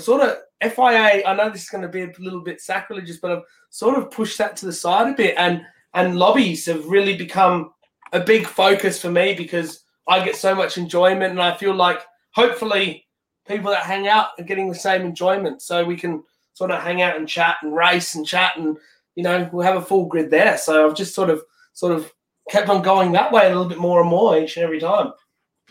sort of FIA, I know this is going to be a little bit sacrilegious, but I've sort of pushed that to the side a bit, and lobbies have really become a big focus for me because I get so much enjoyment, and I feel like hopefully people that hang out are getting the same enjoyment, so we can sort of hang out and chat and race and chat, and you know, we'll have a full grid there. So I've just sort of kept on going that way a little bit more and more each and every time.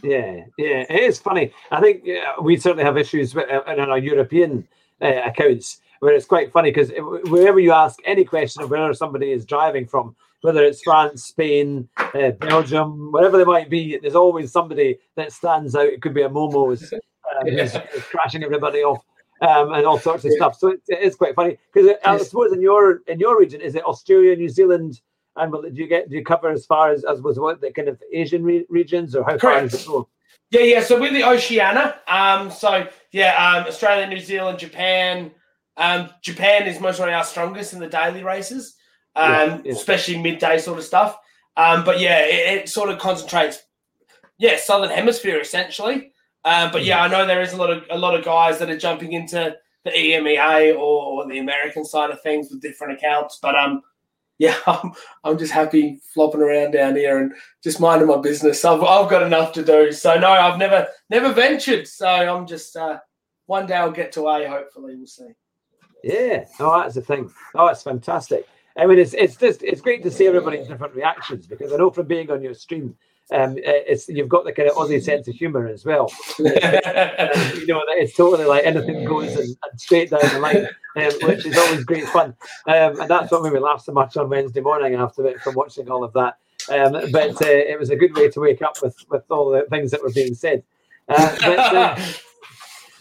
Yeah, it is funny. I think we certainly have issues with, in our European accounts, where it's quite funny because wherever you ask any question of where somebody is driving from, whether it's France, Spain, Belgium, wherever they might be, there's always somebody that stands out. It could be a Momo who's crashing everybody off and all sorts of stuff. So it is quite funny because I suppose in your region, is it Australia, New Zealand? And do you cover as far as was what the kind of Asian regions or how far is it going? Yeah. So we're the Oceania. Australia, New Zealand, Japan. Japan is mostly our strongest in the daily races, especially midday sort of stuff. But yeah, it sort of concentrates. Yeah, Southern Hemisphere essentially. I know there is a lot of guys that are jumping into the EMEA or the American side of things with different accounts, but yeah, I'm just happy flopping around down here and just minding my business. I've got enough to do. So, no, I've never ventured. So I'm just one day I'll get to A, hopefully. We'll see. Yeah. Oh, that's the thing. Oh, it's fantastic. I mean, it's great to see everybody's different reactions because I know from being on your stream, you've got the kind of Aussie sense of humour as well. You know, it's totally like anything goes and straight down the line, which is always great fun. And that's what made me laugh so much on Wednesday morning after from watching all of that. But it was a good way to wake up with all the things that were being said.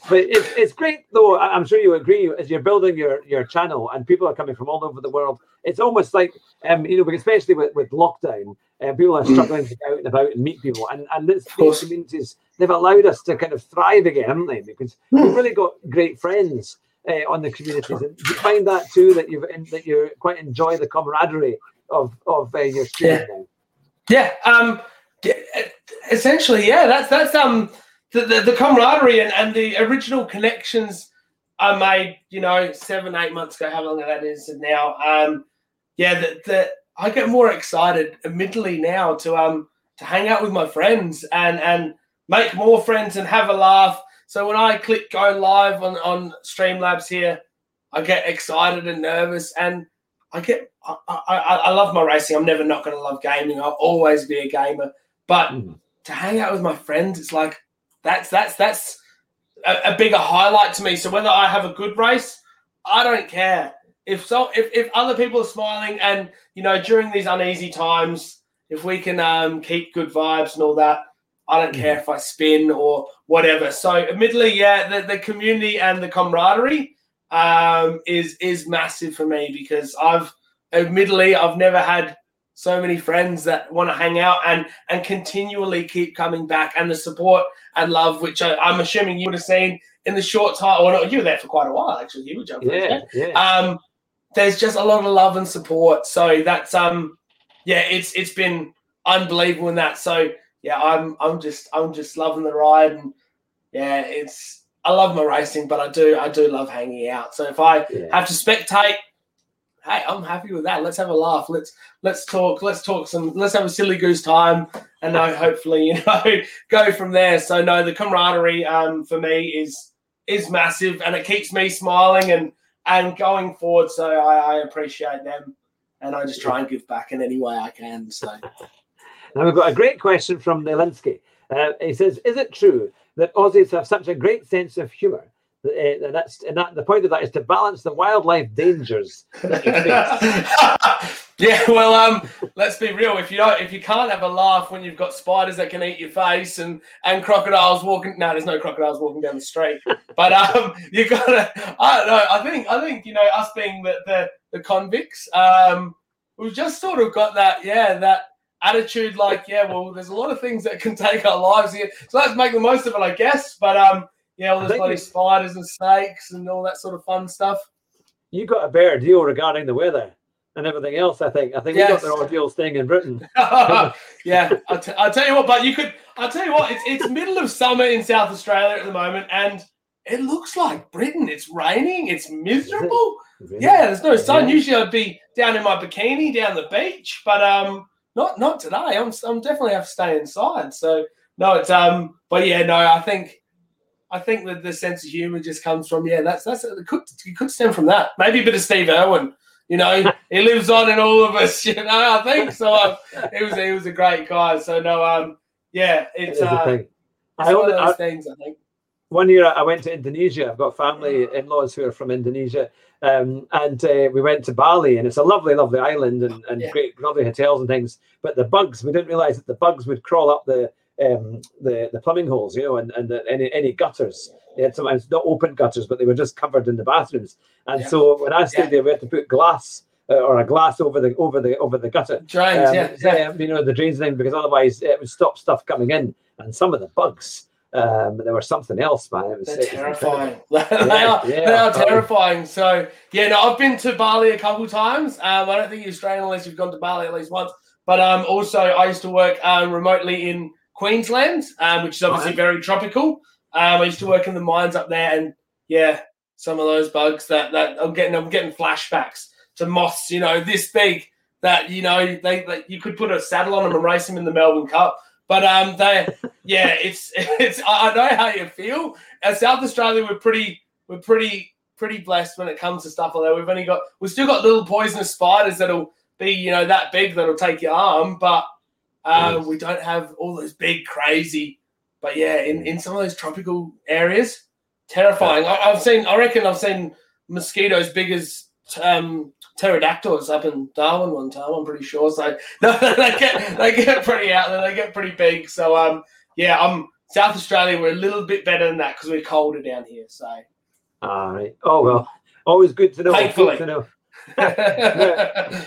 But it's great, though. I'm sure you agree, as you're building your channel and people are coming from all over the world, it's almost like, especially with lockdown, people are struggling to get out and about and meet people. And these communities, they've allowed us to kind of thrive again, haven't they? Because we've really got great friends on the communities. And you find that, too, that you quite enjoy the camaraderie of your students. Essentially, that's The camaraderie and the original connections I made, you know, 7-8 months ago, how long that is now. I get more excited, admittedly, now to hang out with my friends and make more friends and have a laugh. So when I click go live on Streamlabs here, I get excited and nervous, and I love my racing. I'm never not going to love gaming. I'll always be a gamer, but to hang out with my friends, it's like. That's a bigger highlight to me. So whether I have a good race, I don't care. If other people are smiling and, you know, during these uneasy times, if we can keep good vibes and all that, I don't care if I spin or whatever. So admittedly, yeah, the community and the camaraderie is massive for me, because I've never had so many friends that want to hang out and continually keep coming back, and the support and love, which I'm assuming you would have seen in the short time, or no, you were there for quite a while, actually. You were jumping. Yeah. There's just a lot of love and support. So that's it's been unbelievable in that. So yeah, I'm just loving the ride, and yeah, I love my racing, but I do love hanging out. So if I have to spectate, hey, I'm happy with that. Let's have a laugh. Let's have a silly goose time, and hopefully, go from there. So no, the camaraderie for me is massive, and it keeps me smiling and going forward. So I appreciate them, and I just try and give back in any way I can. So now we've got a great question from Nielinski. He says, "Is it true that Aussies have such a great sense of humour? The point of that is to balance the wildlife dangers that you face." Yeah, well, let's be real. If you can't have a laugh when you've got spiders that can eat your face and crocodiles walking, no, there's no crocodiles walking down the street. But you gotta. I don't know. I think us being the convicts, we've just sort of got that attitude. Like, there's a lot of things that can take our lives here, so let's make the most of it, I guess. But yeah, all those bloody spiders and snakes and all that sort of fun stuff. You got a better deal regarding the weather and everything else, I think. I think we got the odd deal staying in Britain. Yeah, I'll tell you what, but it's middle of summer in South Australia at the moment, and it looks like Britain. It's raining. It's miserable. Really? Yeah, there's no sun. Usually I'd be down in my bikini down the beach, but not today. I'm definitely have to stay inside. So no, it's but yeah, no, I think that the sense of humour just comes from, that's it could stem from that. Maybe a bit of Steve Irwin, he lives on in all of us, I think. So he was a great guy. So no, it's one of those things, I think. One year I went to Indonesia. I've got family in-laws who are from Indonesia, and we went to Bali, and it's a lovely, lovely island and great, lovely hotels and things. But the bugs, we didn't realise that the bugs would crawl up the plumbing holes, and any gutters. They had sometimes not open gutters, but they were just covered in the bathrooms. And so when I stayed there, we had to put glass or a glass over the gutter drains, the drains thing, because otherwise it would stop stuff coming in. And some of the bugs, there were something else, man. They're terrifying. They are terrifying. So I've been to Bali a couple times. I don't think you're Australian unless you've gone to Bali at least once. But also I used to work remotely in Queensland, which is obviously very tropical. I used to work in the mines up there, and some of those bugs that I'm getting flashbacks to moths, this big that they you could put a saddle on them and race them in the Melbourne Cup. But it's I know how you feel. As South Australia, we're pretty blessed when it comes to stuff like that. We've still got little poisonous spiders that'll be that big, that'll take your arm, but. We don't have all those big, crazy, but in some of those tropical areas, terrifying. I reckon I've seen mosquitoes big as pterodactyls up in Darwin one time, I'm pretty sure. So no, they get pretty out there. They get pretty big. So South Australia, we're a little bit better than that because we're colder down here. So all right. Oh well, always good to know. Thankfully. Good to know. Yeah.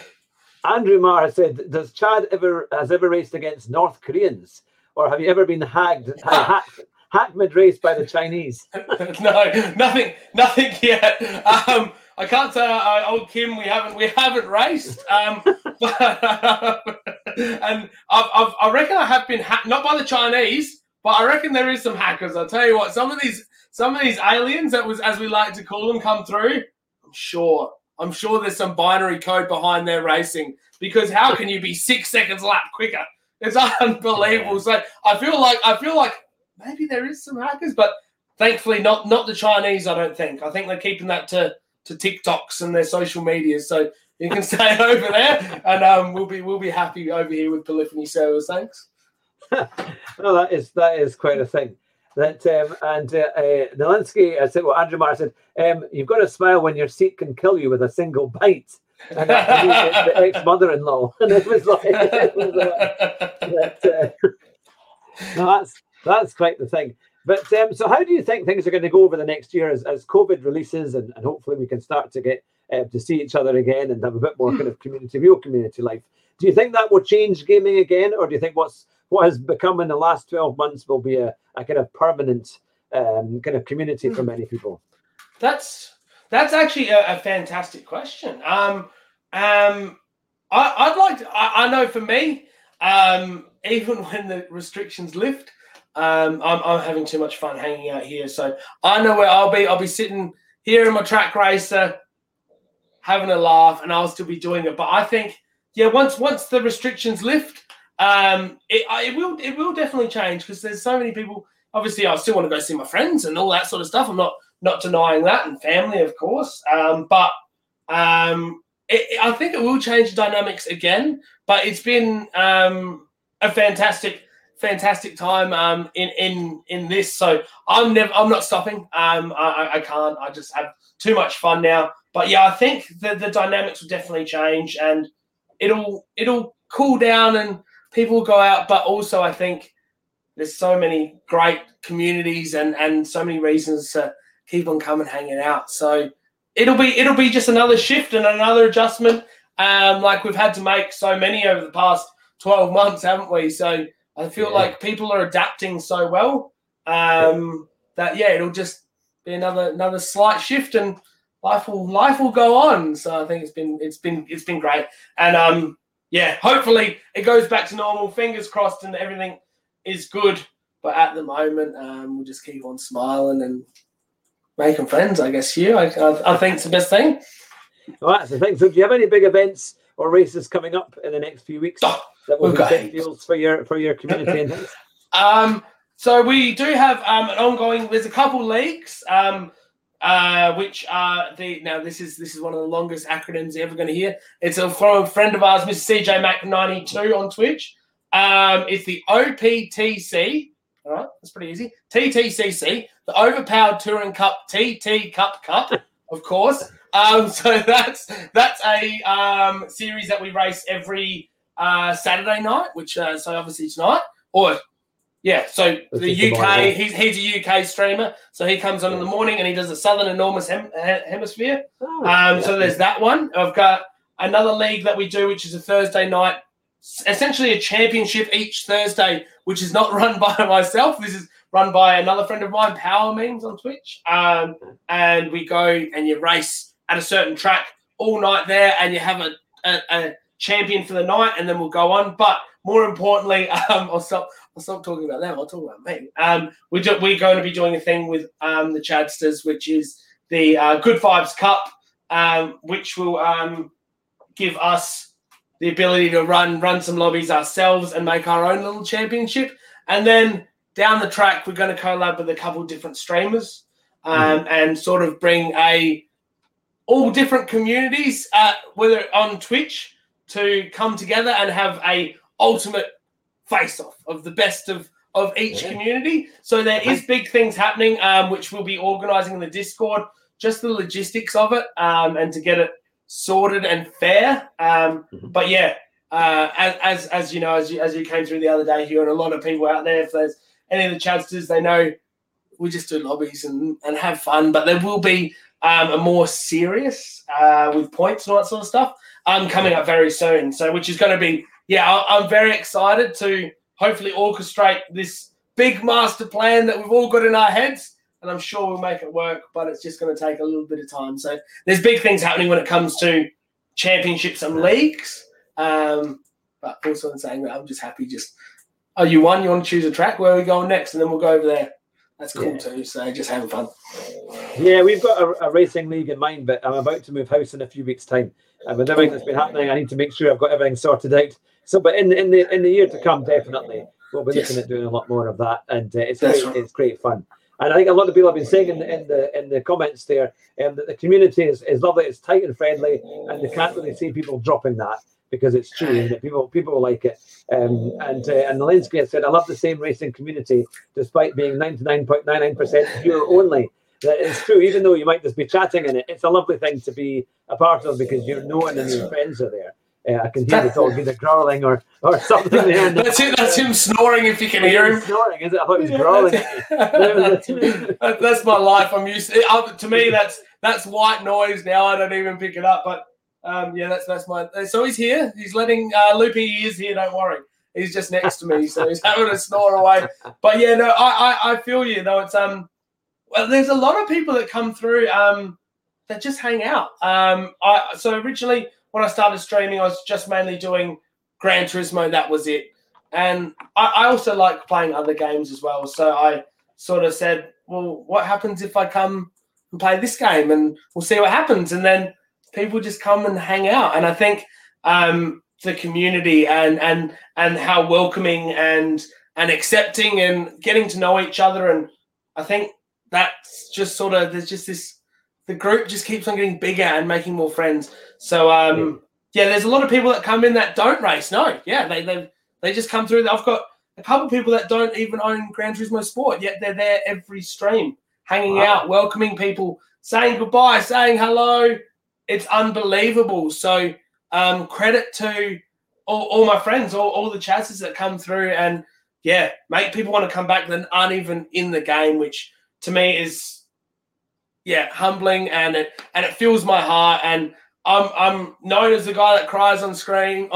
Andrew Marr said, "Does Chad ever raced against North Koreans, or have you ever been hacked mid-race by the Chinese?" No, nothing yet. I can't say, old Kim, we haven't raced. And I reckon I have been hacked, not by the Chinese, but I reckon there is some hackers. I'll tell you what, some of these aliens that was, as we like to call them, come through. I'm sure there's some binary code behind their racing, because how can you be 6 seconds lap quicker? It's unbelievable. So I feel like maybe there is some hackers, but thankfully not the Chinese, I don't think. I think they're keeping that to TikToks and their social media. So you can stay over there, and we'll be happy over here with Polyphony servers. Thanks. Well, that is quite a thing. That Nielinski, I said, well, Andrew Marr said, "You've got to smile when your seat can kill you with a single bite." And that's the ex-mother-in-law, and it was like, No, that's quite the thing. But so how do you think things are going to go over the next year as COVID releases and hopefully we can start to get to see each other again and have a bit more kind of real community life? Do you think that will change gaming again, or do you think what has become in the last 12 months will be a kind of permanent kind of community for many people? That's actually a fantastic question. I know for me, even when the restrictions lift, I'm having too much fun hanging out here. So I know where I'll be. I'll be sitting here in my track racer, having a laugh, and I'll still be doing it. But I think, yeah, once the restrictions lift, it will definitely change, because there's so many people. Obviously, I still want to go see my friends and all that sort of stuff. I'm not denying that, and family, of course. I think it will change the dynamics again. But it's been a fantastic time in this. So I'm not stopping. I can't. I just have too much fun now. But yeah, I think the dynamics will definitely change, and it'll cool down and people will go out. But also, I think there's so many great communities and so many reasons to keep on coming hanging out. So it'll be just another shift and another adjustment, like we've had to make so many over the past 12 months, haven't we? So I feel like people are adapting so well that it'll just be another slight shift, and life will go on. So I think it's been great, and hopefully it goes back to normal. Fingers crossed, and everything is good. But at the moment, we'll just keep on smiling and making friends, I guess. Hugh, I think it's the best thing. Well, that's the thing. So, do you have any big events or races coming up in the next few weeks that will be big deals for your community? And things? So we do have an ongoing. There's a couple leagues, which are the now. This is one of the longest acronyms you're ever going to hear. It's from a friend of ours, Mr. CJMac92 on Twitch. It's the OPTC. All right, that's pretty easy. TTCC, the Overpowered Touring Cup, TT Cup, of course. So that's a series that we race every Saturday night, which so obviously tonight. So the UK, he's a UK streamer, so he comes on in the morning and he does the Southern Enormous Hemisphere. So there's that one. I've got another league that we do, which is a Thursday night, essentially a championship each Thursday, which is not run by myself. This is run by another friend of mine, Power Memes on Twitch. And we go and you race at a certain track all night there, and you have a champion for the night, and then we'll go on. But more importantly, I'll stop talking about them. I'll talk about me. We're going to be doing a thing with the Chadsters, which is the Good Vibes Cup, which will give us the ability to run some lobbies ourselves and make our own little championship. And then down the track, we're going to collab with a couple of different streamers and sort of bring all different communities, whether on Twitch, to come together and have a ultimate face-off of the best of each community. So there is big things happening, which we'll be organising in the Discord, just the logistics of it and to get it sorted and fair, but as you know, as you came through the other day, Hugh, and a lot of people out there, if there's any of the Chadsters, they know we just do lobbies and have fun. But there will be a more serious with points and all that sort of stuff coming up very soon. So which is going to be I'm very excited to hopefully orchestrate this big master plan that we've all got in our heads. And I'm sure we'll make it work, but it's just going to take a little bit of time. So there's big things happening when it comes to championships and leagues. But also in saying that, I'm just happy. You won? You want to choose a track? Where are we going next? And then we'll go over there. That's cool too. So just having fun. Yeah, we've got a racing league in mind, but I'm about to move house in a few weeks' time. And with everything that's been happening, I need to make sure I've got everything sorted out. So, but in the year to come, definitely we'll be looking at doing a lot more of that, and it's great fun. And I think a lot of people have been saying in the comments there that the community is lovely, it's tight and friendly, and they can't really see people dropping that, because it's true and that people like it. And Nielinski has said, I love the same racing community, despite being 99.99% pure only. That is true, even though you might just be chatting in it. It's a lovely thing to be a part of, because you're known and your friends are there. I can hear the dog either growling or something there. That's it. That's him snoring. If you can hear him snoring, is it? I thought he was growling. That's my life. I'm used to it. To me, that's white noise now. I don't even pick it up. But yeah, that's my. So he's here. He's letting Loopy. He is here. Don't worry. He's just next to me, so he's having a snore away. But yeah, no, I feel you though. It's well, there's a lot of people that come through that just hang out. So originally, when I started streaming, I was just mainly doing Gran Turismo. That was it. And I also like playing other games as well. So I sort of said, well, what happens if I come and play this game? And we'll see what happens. And then people just come and hang out. And I think the community and how welcoming and accepting and getting to know each other. And I think that's just sort of, there's just this, the group just keeps on getting bigger and making more friends. So, yeah, there's a lot of people that come in that don't race. No, yeah, they just come through. I've got a couple of people that don't even own Gran Turismo Sport, yet they're there every stream, hanging out, welcoming people, saying goodbye, saying hello. It's unbelievable. So credit to all my friends, all the chatters that come through and, yeah, make people want to come back that aren't even in the game, which to me is... yeah, humbling, and it fills my heart, and I'm known as the guy that cries on stream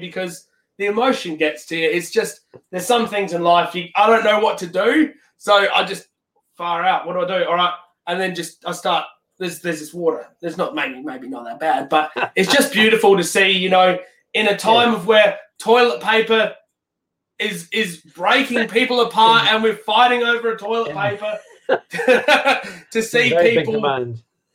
because the emotion gets to you. It's just, there's some things in life I don't know what to do, so I just fire out. What do I do? All right, and then just I start. There's this water. There's not maybe not that bad, but it's just beautiful to see. You know, in a time of where toilet paper is breaking people apart, and we're fighting over a toilet paper. To see people,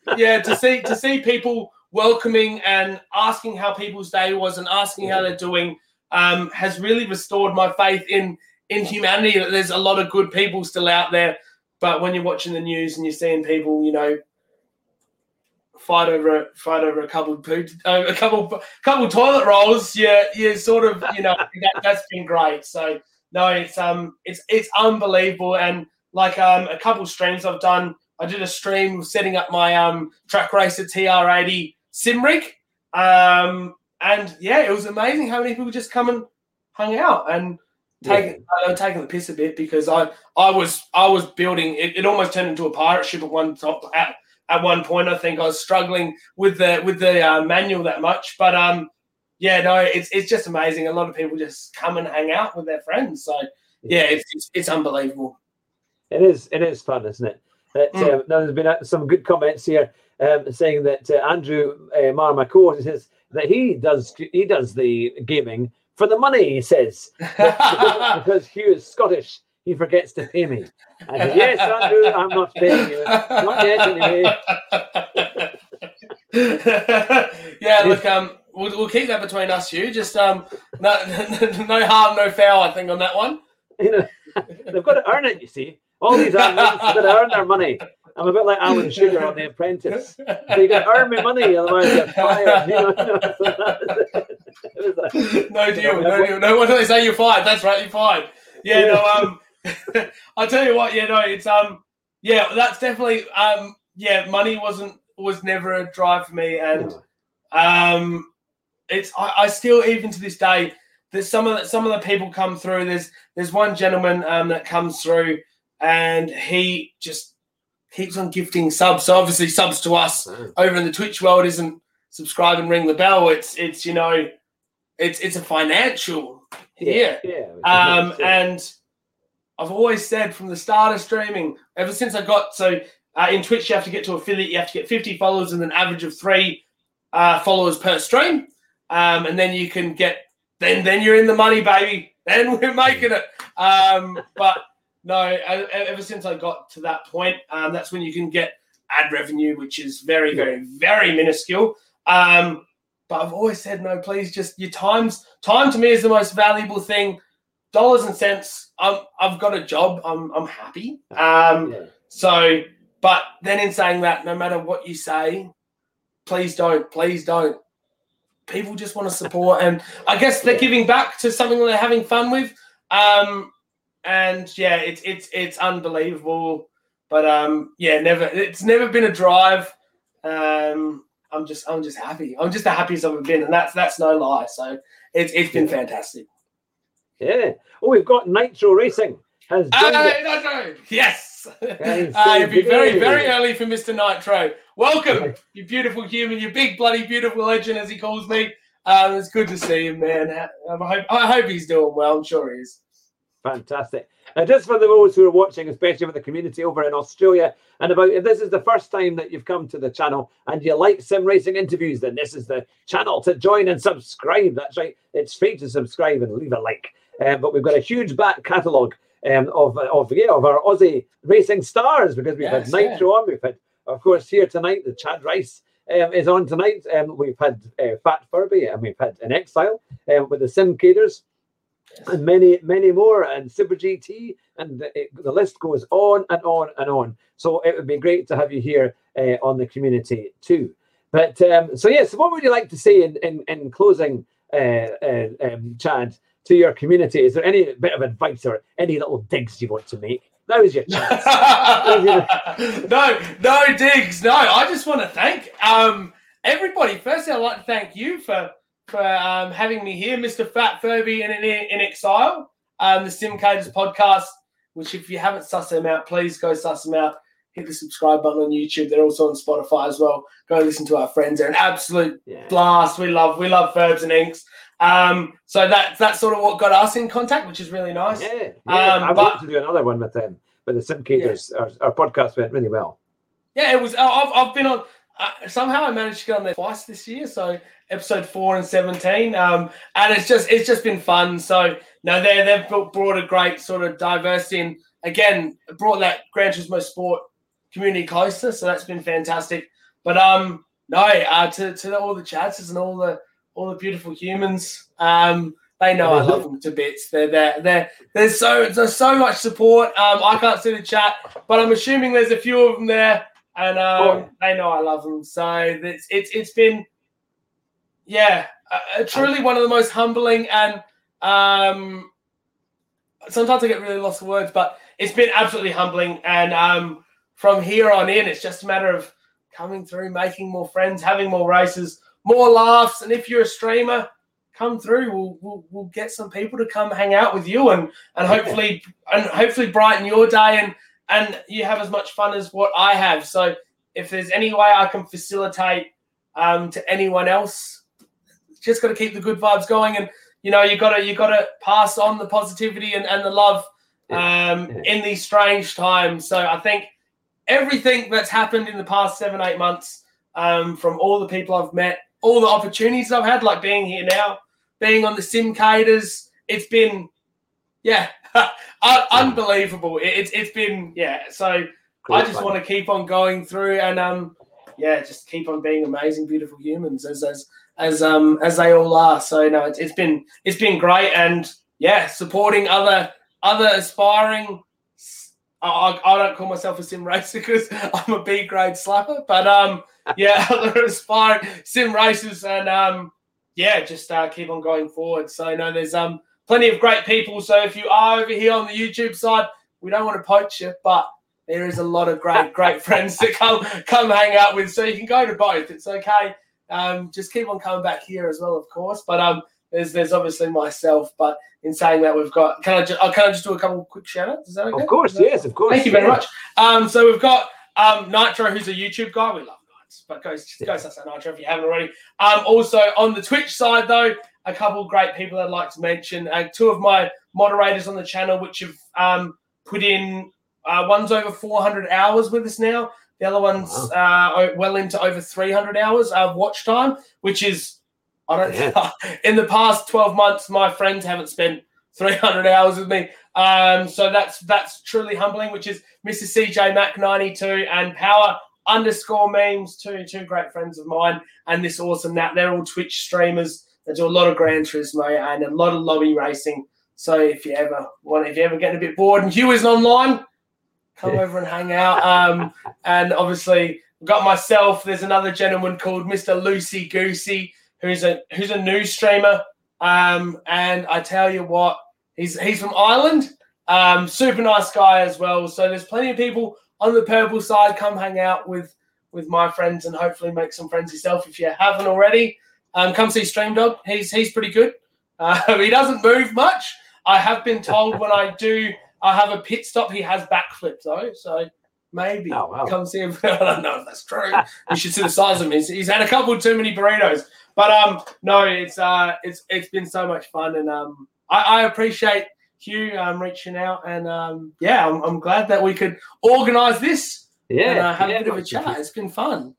to see people welcoming and asking how people's day was and asking how they're doing has really restored my faith in humanity. That there's a lot of good people still out there, but when you're watching the news and you're seeing people, you know, fight over a couple toilet rolls, you sort of, you know, that's been great. So no, it's unbelievable. And like a couple streams I've done, I did a stream setting up my track racer TR80 sim rig, and yeah, it was amazing how many people just come and hung out and taking the piss a bit because I was building it. It almost turned into a pirate ship at one point. I think I was struggling with the manual that much, but yeah, no, it's just amazing. A lot of people just come and hang out with their friends, so yeah, it's unbelievable. It is fun, isn't it? Now, there's been some good comments here saying that Andrew Marr, my co-host, says that he does the gaming for the money. He says because Hugh is Scottish, he forgets to pay me. I said, yes, Andrew, I'm not paying you, not yet anyway. Yeah, look, we'll keep that between us, Hugh. Just no harm, no foul. I think on that one. You know, they've got to earn it, you see. All these athletes have got to earn their money. I'm a bit like Alan Sugar on The Apprentice. So you've got to earn me money, otherwise you're fired. You know? No deal. No, what do they say? You're fired. That's right, you're fired. Yeah, no, I tell you what, yeah, no, it's, yeah, that's definitely, yeah, money was never a drive for me. And it's, I still, even to this day, there's some of the people come through. There's one gentleman that comes through, and he just keeps on gifting subs. So obviously, subs to us over in the Twitch world isn't subscribe and ring the bell. It's you know, it's a financial and I've always said from the start of streaming, ever since I got in Twitch, you have to get to affiliate. You have to get 50 followers and an average of 3 followers per stream, and then you can get. Then you're in the money, baby. Then we're making it. But no, ever since I got to that point, that's when you can get ad revenue, which is very, very, very minuscule. But I've always said, no, please, just your time to me is the most valuable thing. Dollars and cents. I've got a job. I'm happy. So, but then in saying that, no matter what you say, please don't. People just want to support, and I guess they're giving back to something that they're having fun with. And yeah, it's unbelievable. But yeah, it's never been a drive. I'm just happy. I'm just the happiest I've ever been, and that's no lie. So it's been fantastic. Yeah. Oh, we've got Nitro Racing. Nitro. Yes. It'd be very, very early for Mr. Nitro. Welcome, you beautiful human, you big bloody beautiful legend, as he calls me. It's good to see him, man. I hope he's doing well. I'm sure he is. Fantastic. And just for those who are watching, especially with the community over in Australia, and about if this is the first time that you've come to the channel and you like sim racing interviews, then this is the channel to join and subscribe. That's right. It's free to subscribe and leave a like. But we've got a huge back catalogue of our Aussie racing stars, because we've had Nitro on. We've had, of course, here tonight, the Chadryce is on tonight. We've had Fat Furby, and we've had An Exile with the SimCasters. Yes. And many, many more, and Super GT, and the list goes on and on and on. So it would be great to have you here on the community too. But so what would you like to say in closing, Chad, to your community? Is there any bit of advice or any little digs you want to make? That was your chance. No digs. No, I just want to thank everybody. Firstly, I'd like to thank you for having me here, Mr. Fat Furby and in Exile, the SimCasters podcast, which if you haven't sussed them out, please go suss them out. Hit the subscribe button on YouTube. They're also on Spotify as well. Go listen to our friends. They're an absolute blast. We love Furbs and Inks. So that's sort of what got us in contact, which is really nice. I want to do another one with them, but the SimCasters, our podcast went really well. Yeah, it was. I've been on. Somehow I managed to get on there twice this year, so episode 4 and 17, and it's just been fun. So no, they've brought a great sort of diversity, and again brought that Gran Turismo Sport community closer. So that's been fantastic. But to all the Chadsters and all the beautiful humans, they know I love them to bits. There's so much support. I can't see the chat, but I'm assuming there's a few of them there. And they know I love them, so it's been, truly one of the most humbling, and sometimes I get really lost for words, but it's been absolutely humbling. And from here on in, it's just a matter of coming through, making more friends, having more races, more laughs, and if you're a streamer, come through. We'll get some people to come hang out with you, and hopefully brighten your day and you have as much fun as what I have. So if there's any way I can facilitate to anyone else, just got to keep the good vibes going. And, you know, you got to pass on the positivity and the love in these strange times. So I think everything that's happened in the past 7-8 months, from all the people I've met, all the opportunities I've had, like being here now, being on the SimCasters, it's been, unbelievable. It's been, so cool, I just want to keep on going through and just keep on being amazing, beautiful humans as they all are. So no, it's been great, and supporting other aspiring. I don't call myself a sim racer because I'm a B grade slapper, but other aspiring sim racers, and keep on going forward. So no, there's plenty of great people, so if you are over here on the YouTube side, we don't want to poach you, but there is a lot of great friends to come hang out with, so you can go to both. It's okay. Just keep on coming back here as well, of course. But there's obviously myself, but in saying that, we've got – can I just do a couple of quick shout-outs? Is that okay? Of course, yes, of course. Thank you very much. So we've got Nitro, who's a YouTube guy. We love Nitro, but go suss out Nitro if you haven't already. Also on the Twitch side, though, a couple of great people I'd like to mention. Two of my moderators on the channel, which have put in, one's over 400 hours with us now. The other one's well into over 300 hours of watch time, which is, in the past 12 months, my friends haven't spent 300 hours with me. So that's truly humbling, which is Mr. CJMac92 and Power_Memes, two great friends of mine, and this awesome Nat. They're all Twitch streamers. They do a lot of Gran Turismo and a lot of lobby racing. So if you ever get a bit bored and Hugh isn't online, come over and hang out. And obviously I've got myself. There's another gentleman called Mr. Lucy Goosey, who's a new streamer. And I tell you what, he's from Ireland. Super nice guy as well. So there's plenty of people on the purple side. Come hang out with with my friends and hopefully make some friends yourself if you haven't already. Come see Stream Dog. He's pretty good. He doesn't move much. I have been told when I do, I have a pit stop. He has backflips though, so maybe come see him. I don't know if that's true. You should see the size of him. He's had a couple too many burritos. But no, it's been so much fun, and I appreciate Hugh reaching out, and I'm glad that we could organise this and have a bit of a chat. It's been fun.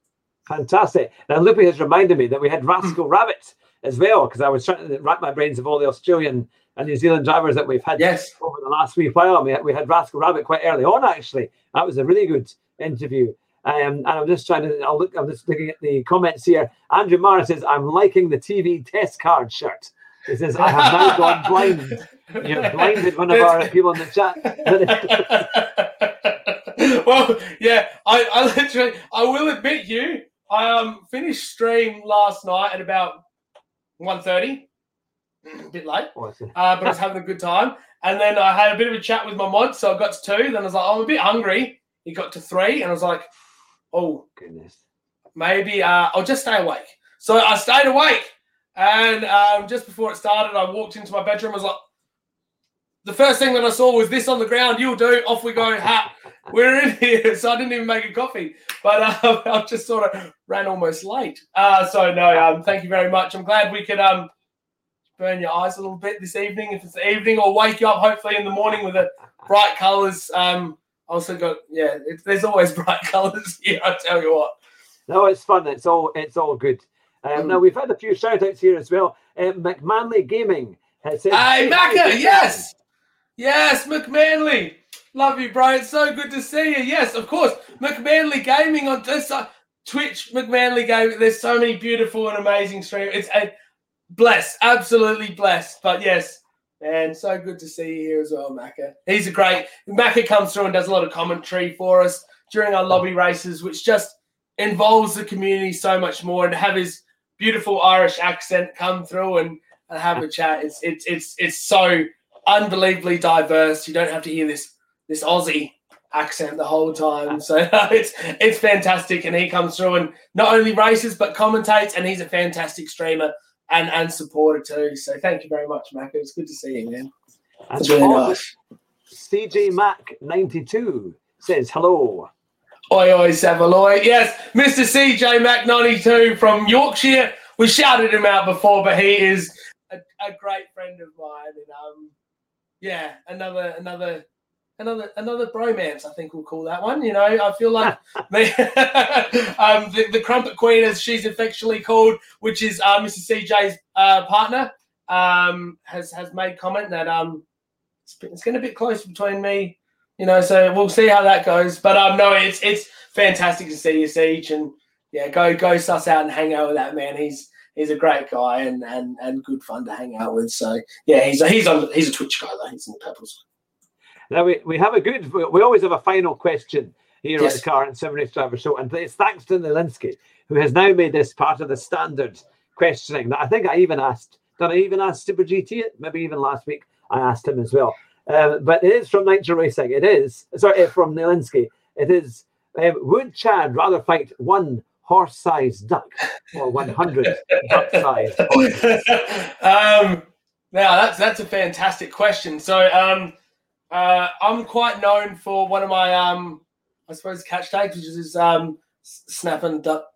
Fantastic. Now, Loopy has reminded me that we had Rascal Rabbit as well, because I was trying to rack my brains of all the Australian and New Zealand drivers that we've had over the last wee while. And we had Rascal Rabbit quite early on, actually. That was a really good interview. And I'm just I'm just looking at the comments here. Andrew Marr says, "I'm liking the TV test card shirt." He says, "I have now gone blind." You've blinded one of our people in the chat. Well, yeah, I will admit, you, I finished stream last night at about 1:30, a bit late, but I was having a good time. And then I had a bit of a chat with my mod, so I got to 2. Then I was like, I'm a bit hungry. It got to 3, and I was like, oh, goodness, maybe I'll just stay awake. So I stayed awake, and just before it started, I walked into my bedroom. I was like, the first thing that I saw was this on the ground. You'll do. Off we go. Ha. We're in here. So I didn't even make a coffee, but I just sort of ran almost late. So, no, thank you very much. I'm glad we could burn your eyes a little bit this evening, if it's the evening, or wake you up, hopefully, in the morning with the bright colours. Also got there's always bright colours here, I tell you what. No, it's fun. It's all good. Now we've had a few shout outs here as well. McManley Gaming has said, "Hey Macca, yes, McManley, love you, bro. It's so good to see you. Yes, of course, McManley Gaming on this Twitch. McManley Gaming. There's so many beautiful and amazing streams. It's a blessed, absolutely blessed. But yes." And so good to see you here as well, Macca. He's a great... Macca comes through and does a lot of commentary for us during our lobby races, which just involves the community so much more. And to have his beautiful Irish accent come through and have a chat, it's so unbelievably diverse. You don't have to hear this Aussie accent the whole time. So it's fantastic. And he comes through and not only races but commentates, and he's a fantastic streamer. And supporter too. So thank you very much, Mac. It was good to see you, man. It's really nice. CJMac92 says hello. Oi, oi, Savaloy. Yes, Mr. CJMac92 from Yorkshire. We shouted him out before, but he is a great friend of mine. And another bromance, I think we'll call that one. You know, I feel like the Crumpet Queen, as she's affectionately called, which is Mrs. CJ's partner, has made comment that it's getting a bit close between me, you know. So we'll see how that goes. But no, it's fantastic to see you, Siege, and yeah, go suss out and hang out with that man. He's a great guy and good fun to hang out with. So yeah, he's a Twitch guy though. He's in the Pebbles. Now, we always have a final question here on the Car and Sim Race Driver Show, and it's thanks to Nielinski, who has now made this part of the standard questioning that I think I even asked. Did I even ask Super GT? Maybe even last week I asked him as well. But it is from Nitro Racing. From Nielinski. It is, would Chad rather fight one horse-sized duck or 100 duck-sized horses? Now, that's a fantastic question. So... I'm quite known for one of my, I suppose, catch takes, which is snap and duck.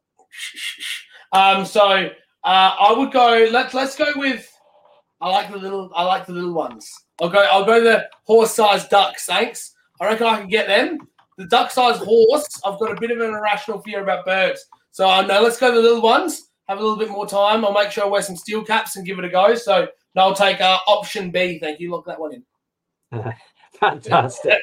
So I would go. Let's go with. I like the little ones. I'll go the horse-sized ducks. Thanks. I reckon I can get them. The duck-sized horse. I've got a bit of an irrational fear about birds. So no, let's go the little ones. Have a little bit more time. I'll make sure I wear some steel caps and give it a go. So no, I'll take option B. Thank you. Lock that one in. Fantastic.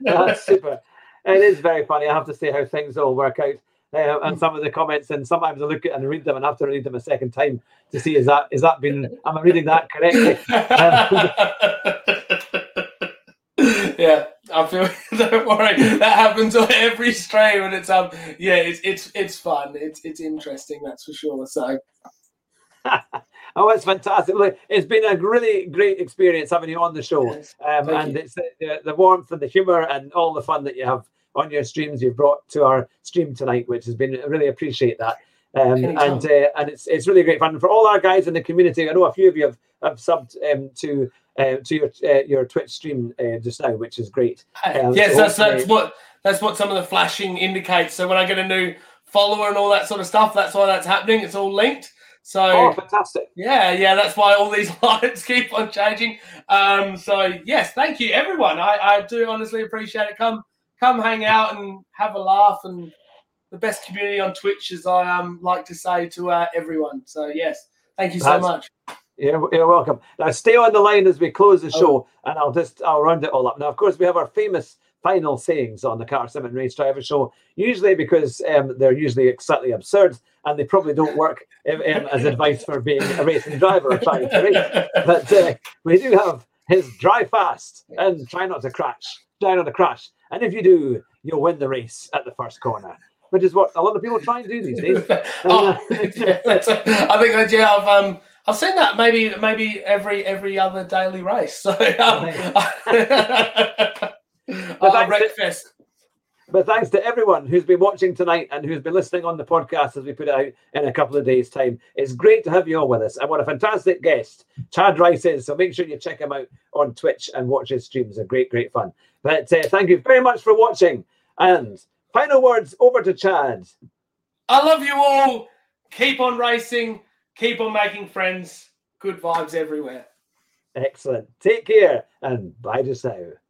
That's super. It is very funny, I have to say, how things all work out, and some of the comments, and sometimes I look at and read them and have to read them a second time to see is that been, am I reading that correctly? Yeah, I feel, don't worry, that happens on every stream, and it's fun, it's interesting, that's for sure. So oh, it's fantastic. Look, it's been a really great experience having you on the show. Yes, and you. It's the warmth and the humour and all the fun that you have on your streams you've brought to our stream tonight, which has been, I really appreciate that. And it's really great fun. And for all our guys in the community, I know a few of you have subbed to your Twitch stream just now, which is great. Yes, so that's what some of the flashing indicates. So when I get a new follower and all that sort of stuff, that's why that's happening. It's all linked. So fantastic. Yeah, that's why all these lines keep on changing. So yes, thank you everyone. I do honestly appreciate it. Come hang out and have a laugh, and the best community on Twitch, as I like to say to everyone. So yes, thank you so much. You're welcome. Now stay on the line as we close the show, and I'll round it all up. Now, of course, we have our famous final sayings on the Car Sim and Race Driver Show, usually because they're usually exactly absurd, and they probably don't work as advice for being a racing driver or trying to race. But we do have his drive fast and try not to crash. Try not to crash. And if you do, you'll win the race at the first corner, which is what a lot of people try and do these days. I think I've seen that maybe every other daily race. So But thanks to everyone who's been watching tonight and who's been listening on the podcast as we put it out in a couple of days' time. It's great to have you all with us. And what a fantastic guest Chadryce is. So make sure you check him out on Twitch and watch his streams. They're great, great fun. But thank you very much for watching. And final words over to Chad. I love you all. Keep on racing. Keep on making friends. Good vibes everywhere. Excellent. Take care and bye just now.